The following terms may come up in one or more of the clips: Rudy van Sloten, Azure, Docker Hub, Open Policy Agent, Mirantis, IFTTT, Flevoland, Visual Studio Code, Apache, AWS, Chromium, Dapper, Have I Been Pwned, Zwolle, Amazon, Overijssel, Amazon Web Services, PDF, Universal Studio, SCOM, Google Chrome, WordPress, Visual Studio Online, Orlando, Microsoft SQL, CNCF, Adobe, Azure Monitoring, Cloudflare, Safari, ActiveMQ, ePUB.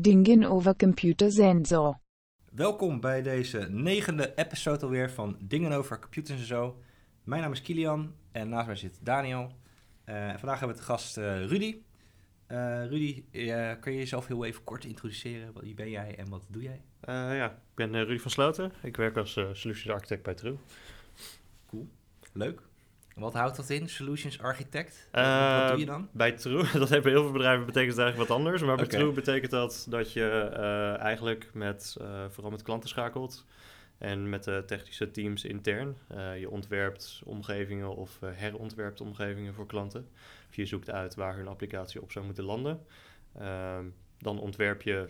Dingen over computers en zo. Welkom bij deze 9e episode alweer van Dingen over computers en zo. Mijn naam is Kilian en naast mij zit Daniel. Vandaag hebben we te gast Rudy. Rudy, kan je jezelf heel even kort introduceren? Wie ben jij en wat doe jij? Ik ben Rudy van Sloten. Ik werk als Solutions Architect bij True. Cool, leuk. Wat houdt dat in, Solutions Architect? Wat doe je dan? Bij True, dat hebben heel veel bedrijven, betekent het eigenlijk wat anders. Maar bij True betekent dat dat je eigenlijk vooral met klanten schakelt. En met de technische teams intern. Je ontwerpt omgevingen of herontwerpt omgevingen voor klanten. Of je zoekt uit waar hun applicatie op zou moeten landen. Dan ontwerp je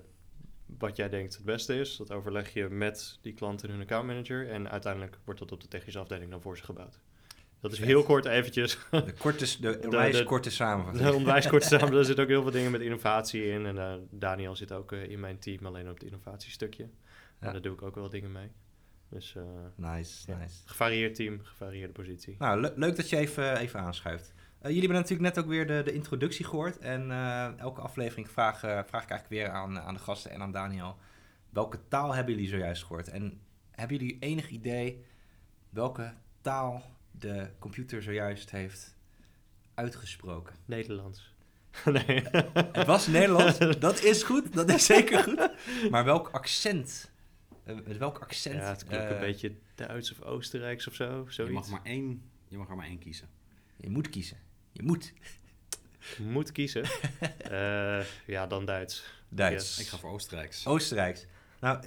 wat jij denkt het beste is. Dat overleg je met die klant en hun accountmanager. En uiteindelijk wordt dat op de technische afdeling dan voor ze gebouwd. Dat is heel kort eventjes. De onwijs korte samenvatting. De onwijs korte samenvatting. Er zitten ook heel veel dingen met innovatie in. En Daniel zit ook in mijn team alleen op het innovatiestukje. Ja. En daar doe ik ook wel dingen mee. Dus, nice. Gevarieerd team, gevarieerde positie. Nou, leuk dat je even aanschuift. Jullie hebben natuurlijk net ook weer de introductie gehoord. En elke aflevering vraag ik eigenlijk weer aan de gasten en aan Daniel. Welke taal hebben jullie zojuist gehoord? En hebben jullie enig idee welke taal de computer zojuist heeft uitgesproken? Nederlands. Nee. Het was Nederlands. Dat is goed. Dat is zeker goed. Maar welk accent? Met welk accent? Ja, het klinkt een beetje Duits of Oostenrijks of zo. Zoiets. Je mag er maar één kiezen. Je moet kiezen. Moet kiezen? Dan Duits. Yes. Ik ga voor Oostenrijks. Nou,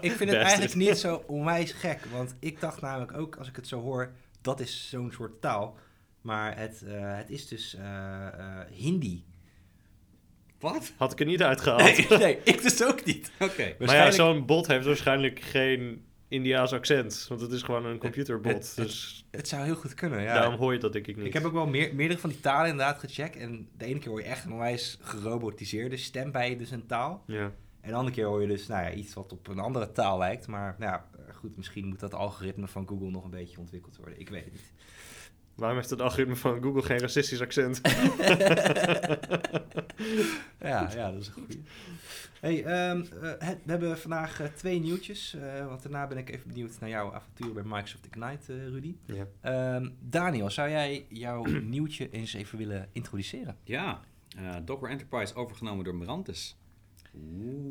ik vind het eigenlijk niet zo onwijs gek. Want ik dacht namelijk ook, als ik het zo hoor, dat is zo'n soort taal. Maar het is dus Hindi. Wat? Had ik er niet uitgehaald. Nee, ik dus ook niet. Okay. Maar ja, zo'n bot heeft waarschijnlijk geen Indiaas accent. Want het is gewoon een computerbot. Het zou heel goed kunnen, ja. Daarom hoor je dat denk ik niet. Ik heb ook wel meerdere van die talen inderdaad gecheckt. En de ene keer hoor je echt een onwijs gerobotiseerde stem bij dus een taal. Ja. En de andere keer hoor je dus iets wat op een andere taal lijkt. Maar goed, misschien moet dat algoritme van Google nog een beetje ontwikkeld worden. Ik weet het niet. Waarom heeft het algoritme van Google geen racistisch accent? ja, dat is een goeie. Hey, we hebben vandaag 2 nieuwtjes. Want daarna ben ik even benieuwd naar jouw avontuur bij Microsoft Ignite, Rudy. Ja. Daniel, zou jij jouw nieuwtje eens even willen introduceren? Ja, Docker Enterprise overgenomen door Mirantis.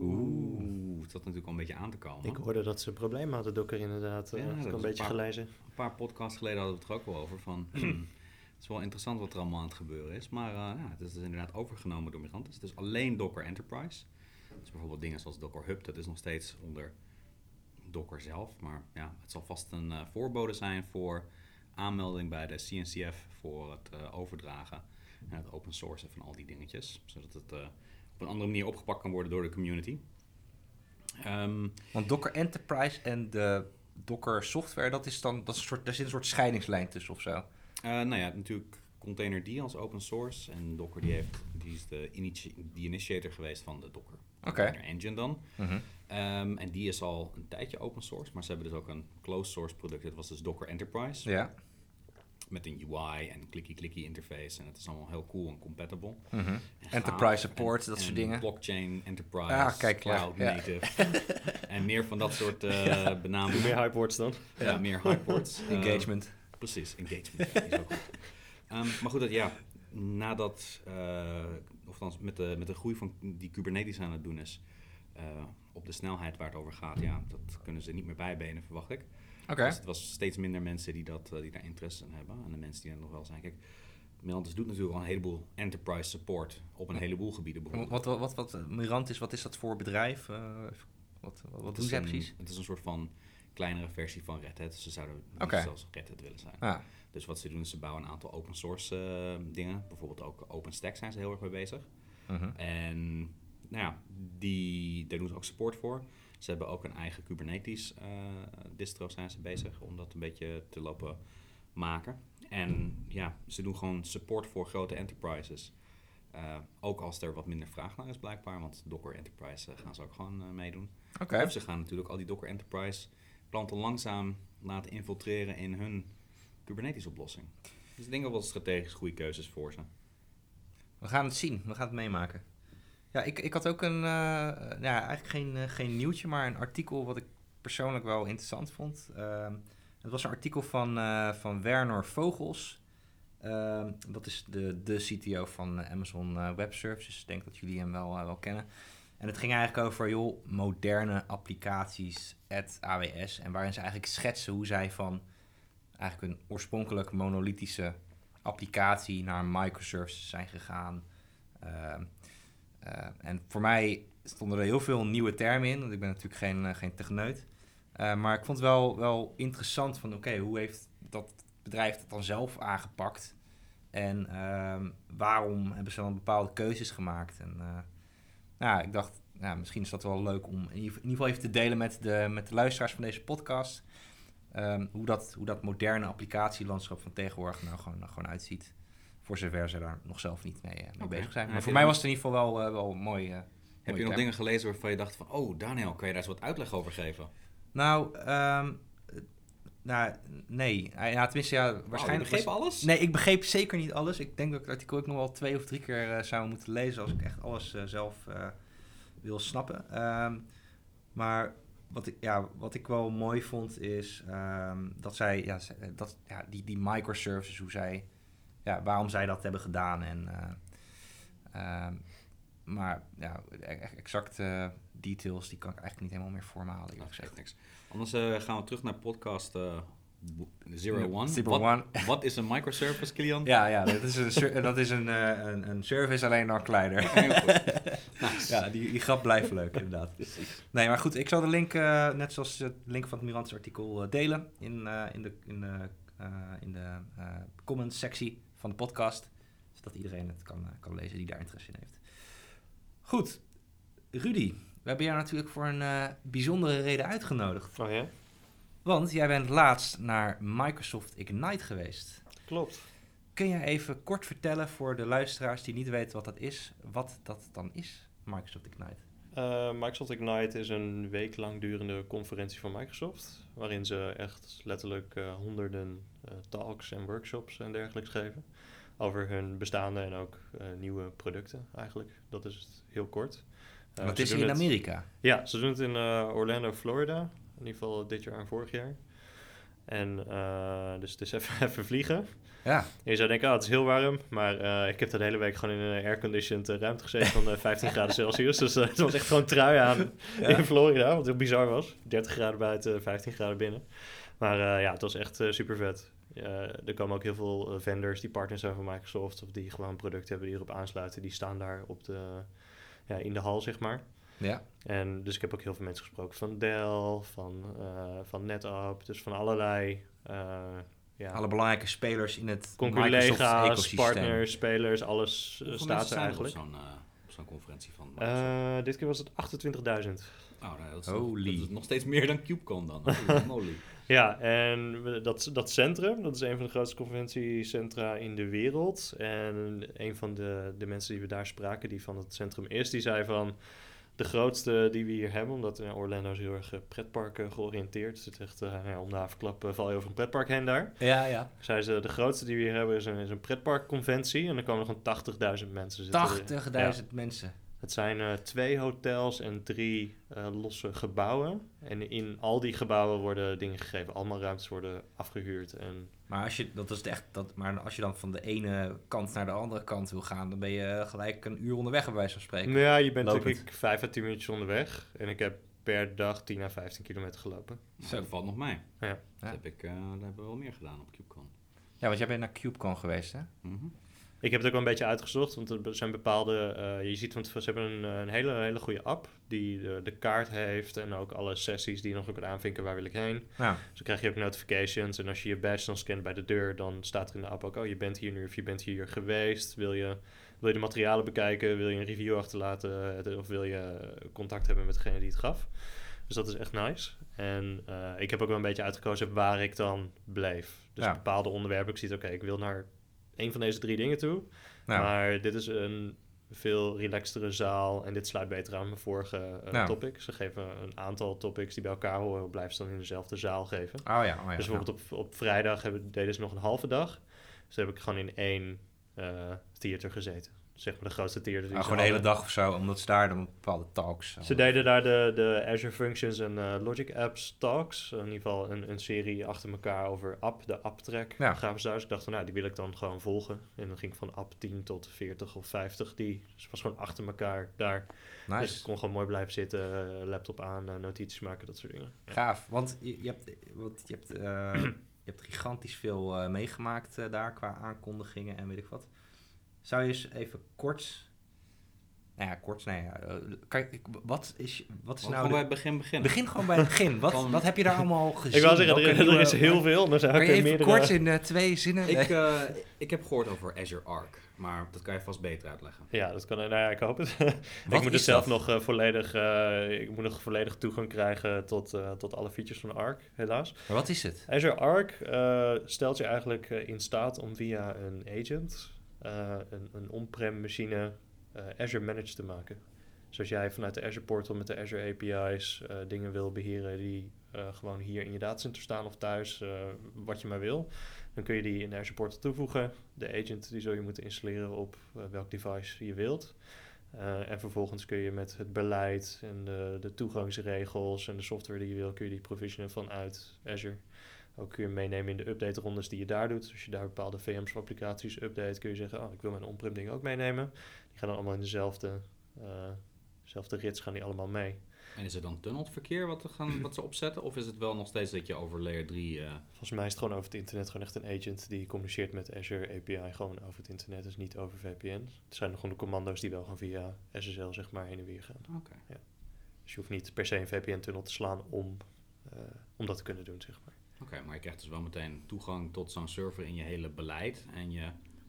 Oeh, dat had natuurlijk al een beetje aan te komen. Ik hoorde dat ze problemen hadden, Docker, inderdaad. Ja, dat is een beetje gelezen. Een paar podcasts geleden hadden we het er ook wel over. Het is wel interessant wat er allemaal aan het gebeuren is. Maar het is dus inderdaad overgenomen door Mirantis. Het is alleen Docker Enterprise. Dus bijvoorbeeld dingen zoals Docker Hub, dat is nog steeds onder Docker zelf. Maar ja, het zal vast een voorbode zijn voor aanmelding bij de CNCF voor het overdragen en het open sourcen van al die dingetjes. Zodat het op een andere manier opgepakt kan worden door de community. Want Docker Enterprise en de Docker software, daar zit een soort scheidingslijn tussen of zo? Natuurlijk Containerd als open source en Docker die is de initiator geweest van de Docker Engine dan. Mm-hmm. En die is al een tijdje open source, maar ze hebben dus ook een closed source product. Dat was dus Docker Enterprise. Ja. Met een UI en klikkie-klikkie interface. En het is allemaal heel cool en compatible. Mm-hmm. En enterprise support, dat soort dingen. Blockchain, enterprise, cloud native. En meer van dat soort benamingen. Meer hypewords dan. Ja, meer hypewords. Engagement. Precies, engagement. Is ook goed. Maar goed, met de groei van die Kubernetes aan het doen is, op de snelheid waar het over gaat, dat kunnen ze niet meer bijbenen, verwacht ik. Okay. Dus het was steeds minder mensen die daar interesse in hebben. En de mensen die er nog wel zijn. Kijk, Mirantis doet natuurlijk al een heleboel enterprise support op een heleboel gebieden. Bijvoorbeeld. Wat Mirantis, wat is dat voor bedrijf? Wat doen zij precies? Het is een soort van kleinere versie van Red Hat. Dus ze zouden zelfs Red Hat willen zijn. Ah. Dus wat ze doen is ze bouwen een aantal open source dingen. Bijvoorbeeld ook OpenStack zijn ze heel erg mee bezig. Uh-huh. En daar doen ze ook support voor. Ze hebben ook een eigen Kubernetes distro zijn ze bezig om dat een beetje te lopen maken. En ze doen gewoon support voor grote enterprises. Ook als er wat minder vraag naar is blijkbaar, want Docker Enterprise gaan ze ook gewoon meedoen. Okay. Of ze gaan natuurlijk al die Docker Enterprise klanten langzaam laten infiltreren in hun Kubernetes oplossing. Dus ik denk dat wel strategisch goede keuzes voor ze. We gaan het zien, we gaan het meemaken. Ja, ik had ook eigenlijk geen nieuwtje, maar een artikel wat ik persoonlijk wel interessant vond. Het was een artikel van Werner Vogels. Dat is de CTO van Amazon Web Services. Ik denk dat jullie hem wel kennen. En het ging eigenlijk over moderne applicaties at AWS. En waarin ze eigenlijk schetsen hoe zij van eigenlijk een oorspronkelijk monolithische applicatie naar microservices zijn gegaan. En voor mij stonden er heel veel nieuwe termen in, want ik ben natuurlijk geen techneut. Maar ik vond het wel interessant van hoe heeft dat bedrijf dat dan zelf aangepakt? En waarom hebben ze dan bepaalde keuzes gemaakt? En ik dacht, misschien is dat wel leuk om in ieder geval even te delen met de luisteraars van deze podcast. Hoe dat moderne applicatielandschap van tegenwoordig nou gewoon uitziet. Voor zover ze daar nog zelf niet mee bezig zijn. Maar voor mij was het in ieder geval wel mooi. Heb je nog dingen gelezen waarvan je dacht van... Oh, Daniel, kan je daar eens wat uitleg over geven? Nee. Waarschijnlijk je begreep alles? Nee, ik begreep zeker niet alles. Ik denk dat ik het artikel ook nog wel 2 of 3 keer zou moeten lezen... als ik echt alles zelf wil snappen. Maar... Wat ik wel mooi vond is dat zij die microservices, hoe zij waarom zij dat hebben gedaan en exact details die kan ik eigenlijk niet helemaal meer voor me halen. Anders gaan we terug naar podcast 01. Wat is een microservice, Kilian? Ja, dat is een service, alleen dan kleiner. Nice. Die grap blijft leuk, inderdaad. Nee, maar goed, ik zal de link, net zoals de link van het Mirantis artikel, delen in de comments sectie van de podcast. Zodat iedereen het kan lezen die daar interesse in heeft. Goed, Rudy, we hebben jou natuurlijk voor een bijzondere reden uitgenodigd. Oh ja? Want jij bent laatst naar Microsoft Ignite geweest. Klopt. Kun jij even kort vertellen voor de luisteraars die niet weten wat dat is, Microsoft Ignite? Microsoft Ignite is een week lang durende conferentie van Microsoft, waarin ze echt letterlijk honderden talks en workshops en dergelijks geven over hun bestaande en ook nieuwe producten eigenlijk. Dat is het heel kort. Wat is in Amerika? Ja, ze doen het in Orlando, Florida. In ieder geval dit jaar en vorig jaar. En dus het is even vliegen. Ja. En je zou denken, het is heel warm. Maar ik heb de hele week gewoon in een airconditioned ruimte gezeten van 15 graden Celsius. Dus het was echt gewoon trui aan in Florida. Wat heel bizar was. 30 graden buiten, 15 graden binnen. Maar het was echt super vet. Er komen ook heel veel vendors die partners zijn van Microsoft. Of die gewoon producten hebben die erop aansluiten. Die staan daar op in de hal, zeg maar. Ja. En dus ik heb ook heel veel mensen gesproken van Dell, van NetApp, dus van allerlei... Alle belangrijke spelers in het Microsoft-ecosysteem. Partners, spelers, alles staat er eigenlijk. Hoeveel mensen staan op zo'n conferentie van Microsoft? Dit keer was het 28.000. Dat is nog steeds meer dan KubeCon dan. Ja, en dat centrum, dat is een van de grootste conferentiecentra in de wereld. En een van de mensen die we daar spraken, die van het centrum is, die zei van... De grootste die we hier hebben, omdat Orlando is heel erg pretpark georiënteerd. Dus het is echt, om de havenklap val je over een pretpark heen daar. Ja. Zeiden ze, de grootste die we hier hebben is een pretparkconventie. En dan komen er gewoon 80.000 mensen zitten. 80.000 mensen? Het zijn 2 hotels en 3 losse gebouwen. En in al die gebouwen worden dingen gegeven. Allemaal ruimtes worden afgehuurd. Maar als je dan van de ene kant naar de andere kant wil gaan... dan ben je gelijk een uur onderweg, bij wijze van spreken. Ja, je bent natuurlijk 5 à 10 minuutjes onderweg. En ik heb per dag 10 à 15 kilometer gelopen. Zo, dat valt nog mee. Ja. Dat hebben we wel meer gedaan op KubeCon. Ja, want jij bent naar KubeCon geweest, hè? Mhm. Ik heb het ook wel een beetje uitgezocht, want er zijn bepaalde... je ziet, want ze hebben een hele goede app die de kaart heeft... en ook alle sessies die je nog kunt aanvinken, waar wil ik heen. Ja. Dus dan krijg je ook notifications. En als je je badge dan scant bij de deur, dan staat er in de app ook... je bent hier nu of je bent hier geweest. Wil je de materialen bekijken? Wil je een review achterlaten? Of wil je contact hebben met degene die het gaf? Dus dat is echt nice. En ik heb ook wel een beetje uitgekozen waar ik dan bleef. Dus bepaalde onderwerpen. Ik zie, ik wil naar... Eén van deze 3 dingen toe. Nou. Maar dit is een veel relaxtere zaal. En dit sluit beter aan mijn vorige topic. Ze geven een aantal topics die bij elkaar horen. Blijven ze dan in dezelfde zaal geven. Dus bijvoorbeeld op vrijdag deden ze nog een halve dag. Dus heb ik gewoon in 1 theater gezeten. zeg maar de grootste tier. Die gewoon de hele dag of zo, omdat ze daar dan bepaalde talks... Ze deden daar de Azure Functions en Logic Apps talks. In ieder geval een serie achter elkaar over app, de app-track. Ja. Gaven ze daar. Dus ik dacht van, nou, die wil ik dan gewoon volgen. En dan ging ik van app 10 tot 40 of 50. Dus was gewoon achter elkaar daar. Nice. Dus ik kon gewoon mooi blijven zitten, laptop aan, notities maken, dat soort dingen. Ja. Gaaf, want je hebt gigantisch veel meegemaakt daar qua aankondigingen en weet ik wat. Zou je eens even kort... Wat is nou... Gewoon bij het begin beginnen. Begin gewoon bij het begin. Wat heb je daar allemaal gezien? Ik wou zeggen, er is heel veel. Maar kan je even kort in twee zinnen? Ik heb gehoord over Azure Arc, maar dat kan je vast beter uitleggen. Ja, dat kan... Nou ja, ik hoop het. Ik moet nog volledig toegang krijgen tot alle features van Arc, helaas. Maar wat is het? Azure Arc stelt je eigenlijk in staat om via een agent, een on-prem machine... Azure Managed te maken. Dus als jij vanuit de Azure Portal met de Azure API's dingen wil beheren die gewoon hier in je datacenter staan of thuis, wat je maar wil, dan kun je die in de Azure Portal toevoegen. De agent die zul je moeten installeren op welk device je wilt. En vervolgens kun je met het beleid en de toegangsregels en de software die je wil, kun je die provisionen vanuit Azure. Ook kun je meenemen in de update rondes die je daar doet. Dus als je daar bepaalde VM's voor applicaties update, kun je zeggen, ik wil mijn on-prem dingen ook meenemen. Die gaan dan allemaal in dezelfde rits gaan die allemaal mee. En is er dan tunneled verkeer wat ze opzetten? Of is het wel nog steeds dat je over layer 3... Volgens mij is het gewoon over het internet. Gewoon echt een agent die communiceert met Azure API. Gewoon over het internet, dus niet over VPN. Het zijn gewoon de commando's die wel gaan via SSL zeg maar heen en weer gaan. Okay. Ja. Dus je hoeft niet per se een VPN-tunnel te slaan om dat te kunnen doen, zeg maar. Oké, maar je krijgt dus wel meteen toegang tot zo'n server in je hele beleid en je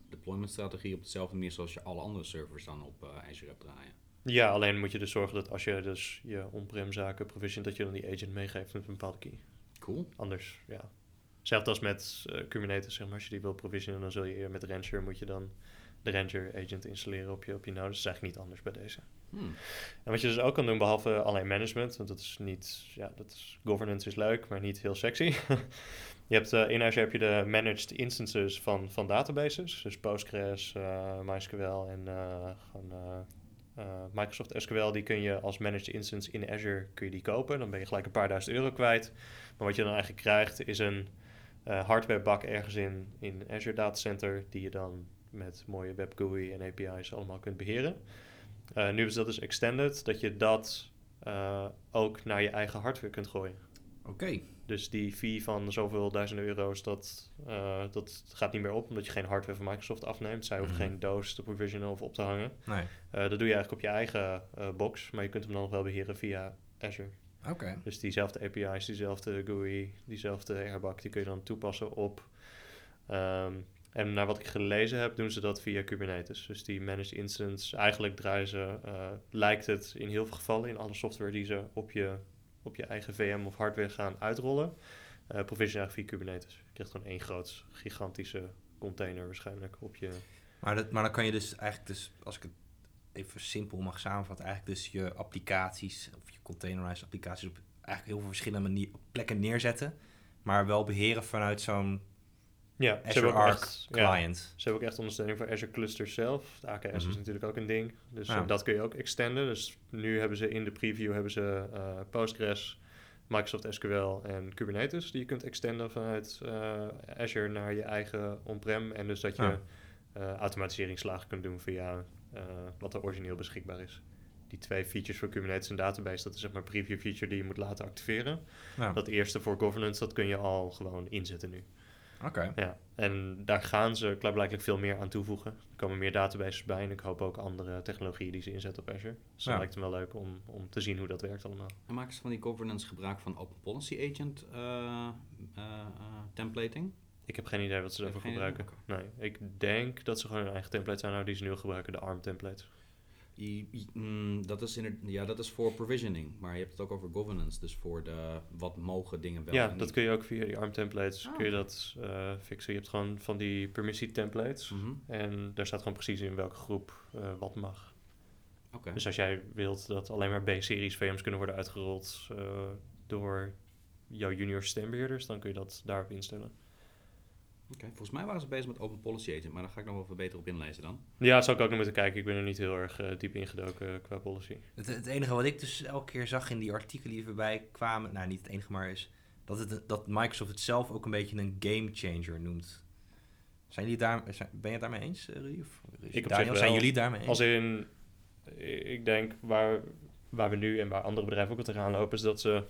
deployment-strategie op dezelfde manier zoals je alle andere servers dan op Azure hebt draaien. Ja, alleen moet je dus zorgen dat als je dus je on-prem zaken provision, dat je dan die agent meegeeft met een bepaalde key. Cool. Anders, ja. Zelfs als met Kubernetes, zeg maar, als je die wil provisionen, dan zul je met Rancher moet je dan de Rancher agent installeren op je node. Dat is eigenlijk niet anders bij deze. En wat je dus ook kan doen, behalve alleen management, want dat is niet, governance is leuk, maar niet heel sexy. Je hebt in Azure heb je de managed instances van databases, dus Postgres, MySQL en Microsoft SQL, die kun je als managed instance in Azure kun je die kopen. Dan ben je gelijk een paar $1000 kwijt. Maar wat je dan eigenlijk krijgt is een hardwarebak ergens in Azure Datacenter, die je dan met mooie web GUI en API's allemaal kunt beheren. Nu is dat dus extended, dat je dat ook naar je eigen hardware kunt gooien. Oké. Dus die fee van zoveel duizenden euro's, dat gaat niet meer op, omdat je geen hardware van Microsoft afneemt. Zij hoeven geen doos te provisionen of op te hangen. Nee. Dat doe je eigenlijk op je eigen box, maar je kunt hem dan nog wel beheren via Azure. Oké. Dus diezelfde API's, diezelfde GUI, diezelfde Airbag, die kun je dan toepassen op... En naar wat ik gelezen heb, doen ze dat via Kubernetes. Dus die managed instance, eigenlijk draaien ze, lijkt het in heel veel gevallen, in alle software die ze op je eigen VM of hardware gaan uitrollen, provision eigenlijk via Kubernetes. Je krijgt gewoon één groot, gigantische container waarschijnlijk op je... Maar dan kan je dus eigenlijk, als ik het even simpel mag samenvatten, eigenlijk dus je applicaties, of je containerized applicaties, op eigenlijk heel veel verschillende plekken neerzetten, maar wel beheren vanuit zo'n... Ja, Azure Arc client. Ja, ze hebben ook echt ondersteuning voor Azure Clusters zelf. De AKS is natuurlijk ook een ding. Dus dat kun je ook extenden. Dus nu hebben ze in de preview Postgres, Microsoft SQL en Kubernetes. Die je kunt extenden vanuit Azure naar je eigen on-prem. En dus dat je automatiseringslagen kunt doen via wat er origineel beschikbaar is. Die twee features voor Kubernetes en database, dat is zeg maar preview feature die je moet laten activeren. Ja. Dat eerste voor governance, dat kun je al gewoon inzetten nu. Okay. Ja, en daar gaan ze blijkbaar veel meer aan toevoegen. Er komen meer databases bij en ik hoop ook andere technologieën die ze inzetten op Azure. Dus dat lijkt me wel leuk om te zien hoe dat werkt allemaal. En maken ze van die governance gebruik van Open Policy Agent templating? Ik heb geen idee wat ze daarvoor gebruiken. Nee, ik denk dat ze gewoon hun eigen templates aanhouden die ze nu gebruiken, de ARM template. Dat is voor provisioning, maar je hebt het ook over governance, dus voor de wat mogen dingen wel. Ja, dat kun je ook via die ARM-templates kun je dat fixen. Je hebt gewoon van die permissie-templates en daar staat gewoon precies in welke groep wat mag. Okay. Dus als jij wilt dat alleen maar B-series VM's kunnen worden uitgerold door jouw junior systeembeheerders, dan kun je dat daarop instellen. Okay, volgens mij waren ze bezig met Open Policy Agent, maar daar ga ik nog wel wat beter op inlezen dan. Ja, dat zou ik ook nog moeten kijken. Ik ben er niet heel erg diep ingedoken qua policy. Het enige wat ik dus elke keer zag in die artikelen die voorbij kwamen, nou niet het enige, maar is dat Microsoft het zelf ook een beetje een game changer noemt. Ben je het daarmee eens, Rudy? Zijn jullie daarmee eens? Als in, ik denk waar we nu en waar andere bedrijven ook al tegenaan lopen, is dat ze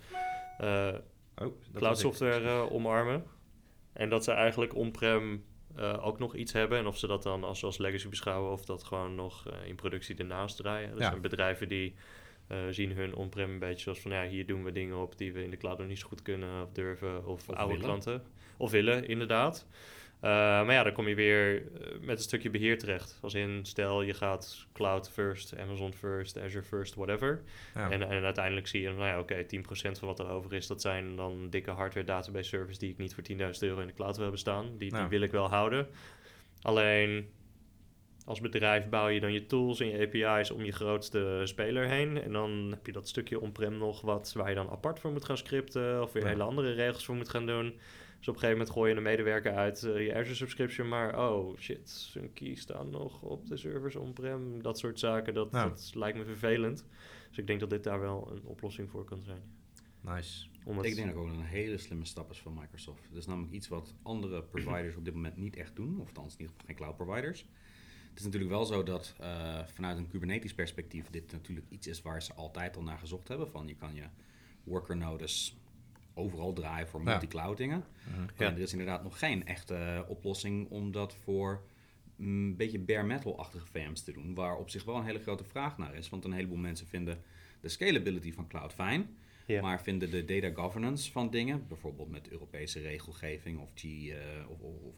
cloud software omarmen. En dat ze eigenlijk on-prem ook nog iets hebben. En of ze dat dan als legacy beschouwen of dat gewoon nog in productie ernaast draaien. Dat zijn bedrijven die zien hun on-prem een beetje zoals van... ja, hier doen we dingen op die we in de cloud nog niet zo goed kunnen of durven. Of oude klanten. Of willen, inderdaad. Maar ja, dan kom je weer met een stukje beheer terecht. Als in, stel je gaat cloud first, Amazon first, Azure first, whatever. Ja. En uiteindelijk zie je, nou ja, oké, 10% van wat er over is, dat zijn dan dikke hardware database servers die ik niet voor €10.000 in de cloud wil hebben staan. Die wil ik wel houden. Alleen, als bedrijf bouw je dan je tools en je API's om je grootste speler heen. En dan heb je dat stukje on-prem nog waar je dan apart voor moet gaan scripten of weer hele andere regels voor moet gaan doen. Dus op een gegeven moment gooi je een medewerker uit je Azure subscription, maar oh shit, zijn keys staan nog op de servers on-prem. Dat soort zaken, dat lijkt me vervelend. Dus ik denk dat dit daar wel een oplossing voor kan zijn. Nice. Ik denk dat ook een hele slimme stap is van Microsoft. Dat is namelijk iets wat andere providers op dit moment niet echt doen, of althans niet, geen cloud providers. Het is natuurlijk wel zo dat vanuit een Kubernetes perspectief dit natuurlijk iets is waar ze altijd al naar gezocht hebben. Van je kan je worker nodes overal draaien voor multi-cloud dingen. Ja. En er is inderdaad nog geen echte oplossing om dat voor een beetje bare metal-achtige VM's te doen, waar op zich wel een hele grote vraag naar is. Want een heleboel mensen vinden de scalability van cloud fijn, maar vinden de data governance van dingen, bijvoorbeeld met Europese regelgeving of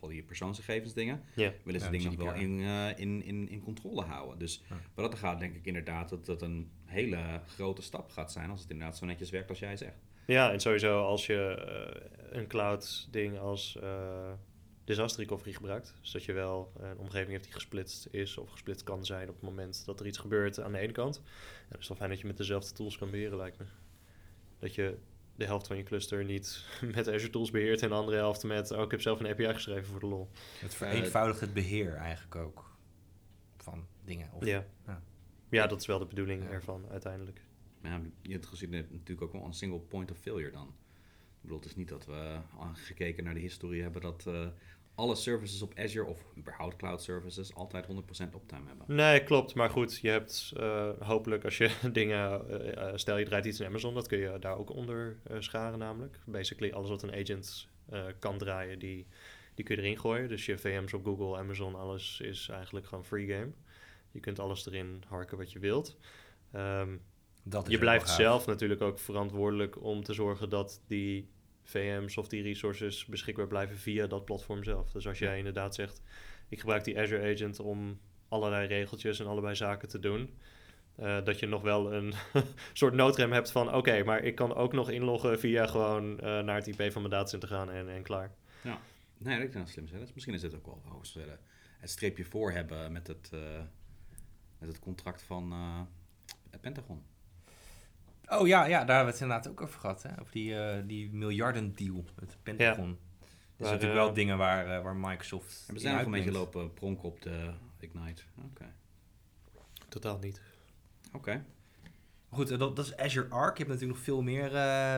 al die persoonsgegevens dingen, willen ze dingen nog wel in controle houden. Dus wat dat gaat, denk ik inderdaad dat dat een hele grote stap gaat zijn als het inderdaad zo netjes werkt als jij zegt. Ja, en sowieso als je een cloud ding als disaster recovery gebruikt, dus dat je wel een omgeving hebt die gesplitst is of gesplitst kan zijn op het moment dat er iets gebeurt aan de ene kant. En het is wel fijn dat je met dezelfde tools kan beheren, lijkt me. Dat je de helft van je cluster niet met Azure tools beheert en de andere helft met, ik heb zelf een API geschreven voor de lol. Het vereenvoudigt het beheer eigenlijk ook van dingen. Ja, dat is wel de bedoeling ervan uiteindelijk. Ja, je hebt gezien natuurlijk ook wel een single point of failure dan. Ik bedoel, het is niet dat we gekeken naar de historie hebben dat alle services op Azure of überhaupt cloud services altijd 100% uptime hebben. Nee, klopt. Maar goed, je hebt hopelijk als je dingen... stel je draait iets in Amazon, dat kun je daar ook onder scharen namelijk. Basically alles wat een agent kan draaien, die kun je erin gooien. Dus je VM's op Google, Amazon, alles is eigenlijk gewoon free game. Je kunt alles erin harken wat je wilt. Je blijft zelf natuurlijk ook verantwoordelijk om te zorgen dat die VM's of die resources beschikbaar blijven via dat platform zelf. Dus als jij inderdaad zegt, ik gebruik die Azure Agent om allerlei regeltjes en allerlei zaken te doen, dat je nog wel een soort noodrem hebt van oké, maar ik kan ook nog inloggen via gewoon naar het IP van mijn datacenter gaan en klaar. Ja, nee, dat kan slim zijn. Misschien is dit ook wel het streepje voor hebben met het contract van het Pentagon. Oh ja, daar hebben we het inderdaad ook over gehad. Hè? Over die miljardendeal met Pentagon. Ja. Dat zijn natuurlijk wel dingen waar Microsoft... We zijn nog een beetje lopen pronken op de Ignite. Okay. Totaal niet. Oké. Goed, dat is Azure Arc. Je hebt natuurlijk nog veel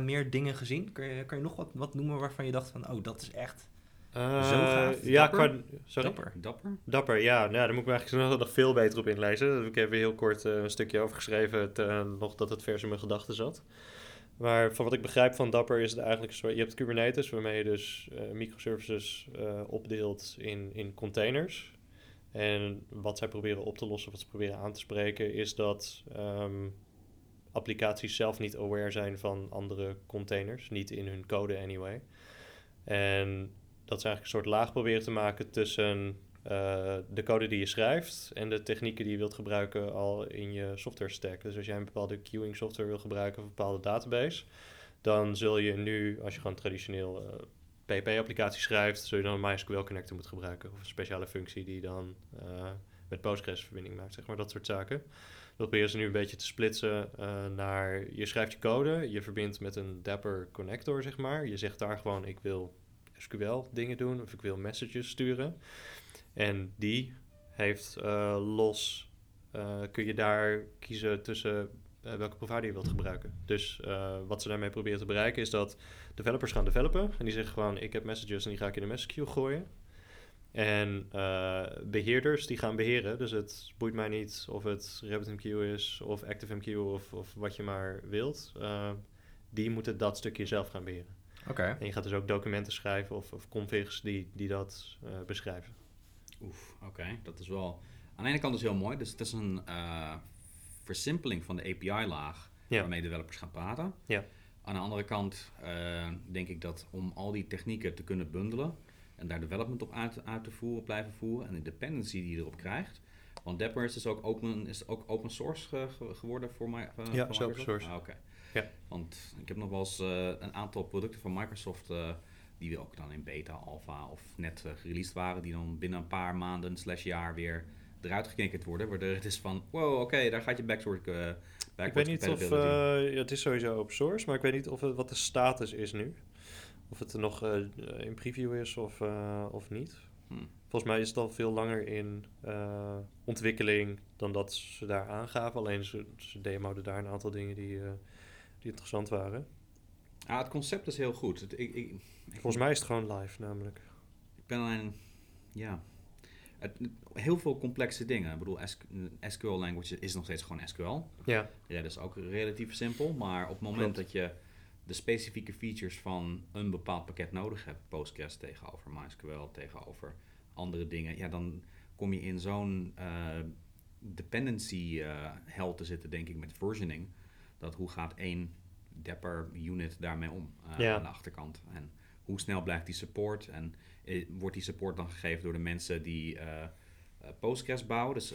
meer dingen gezien. Kan je nog wat noemen waarvan je dacht van... dat is echt zo gaaf. Ja, Dapper, ja. Nou, daar moet ik me eigenlijk nog veel beter op inlezen. Daar heb ik even heel kort een stukje over geschreven, nog dat het vers in mijn gedachten zat. Maar van wat ik begrijp van Dapper is het eigenlijk... Je hebt Kubernetes, waarmee je dus microservices opdeelt in containers. En wat zij proberen op te lossen, wat ze proberen aan te spreken, is dat applicaties zelf niet aware zijn van andere containers. Niet in hun code anyway. En dat ze eigenlijk een soort laag proberen te maken tussen de code die je schrijft en de technieken die je wilt gebruiken al in je software stack. Dus als jij een bepaalde queuing software wil gebruiken of een bepaalde database, dan zul je nu, als je gewoon traditioneel PP-applicatie schrijft, zul je dan een MySQL connector moeten gebruiken of een speciale functie die dan met Postgres verbinding maakt, zeg maar, dat soort zaken. Dat probeer je nu een beetje te splitsen naar, je schrijft je code, je verbindt met een Dapper connector, zeg maar. Je zegt daar gewoon, ik wil SQL dingen doen of ik wil messages sturen. En die heeft los, kun je daar kiezen tussen welke provider je wilt gebruiken. Dus wat ze daarmee proberen te bereiken is dat developers gaan developen. En die zeggen gewoon, ik heb messages en die ga ik in de message queue gooien. En beheerders die gaan beheren. Dus het boeit mij niet of het RabbitMQ is of ActiveMQ of wat je maar wilt. Die moeten dat stukje zelf gaan beheren. Okay. En je gaat dus ook documenten schrijven of configs die dat beschrijven. Oef, oké. Dat is wel aan de ene kant dus heel mooi. Dus het is een versimpeling van de API-laag waarmee developers gaan praten. Ja. Aan de andere kant denk ik dat om al die technieken te kunnen bundelen en daar development op uit te voeren, blijven voeren en de dependency die je erop krijgt. Want Dapper is dus ook open source geworden voor Microsoft? Ja, voor open source. Ah, oké. Ja. Want ik heb nog wel eens een aantal producten van Microsoft die ook dan in beta, alpha of net gereleased waren, die dan binnen een paar maanden /jaar weer eruit geknikkerd worden, waardoor het is van, wow, oké, daar gaat je backwards. Ik weet niet of, het is sowieso open source, maar ik weet niet of wat de status is nu. Of het er nog in preview is of niet. Volgens mij is het al veel langer in ontwikkeling dan dat ze daar aangaven. Alleen ze demoden daar een aantal dingen die interessant waren. Ah, het concept is heel goed. Volgens mij is het gewoon live namelijk. Ik ben alleen... Ja. Heel veel complexe dingen. Ik bedoel, SQL language is nog steeds gewoon SQL. Ja, dat is ook relatief simpel. Maar op het moment dat je de specifieke features van een bepaald pakket nodig hebt, Postgres tegenover MySQL, tegenover andere dingen, ja, dan kom je in zo'n dependency hel te zitten, denk ik, met versioning. Dat hoe gaat één Dapper unit daarmee om aan de achterkant? En hoe snel blijft die support? En wordt die support dan gegeven door de mensen die Postgres bouwen? Dus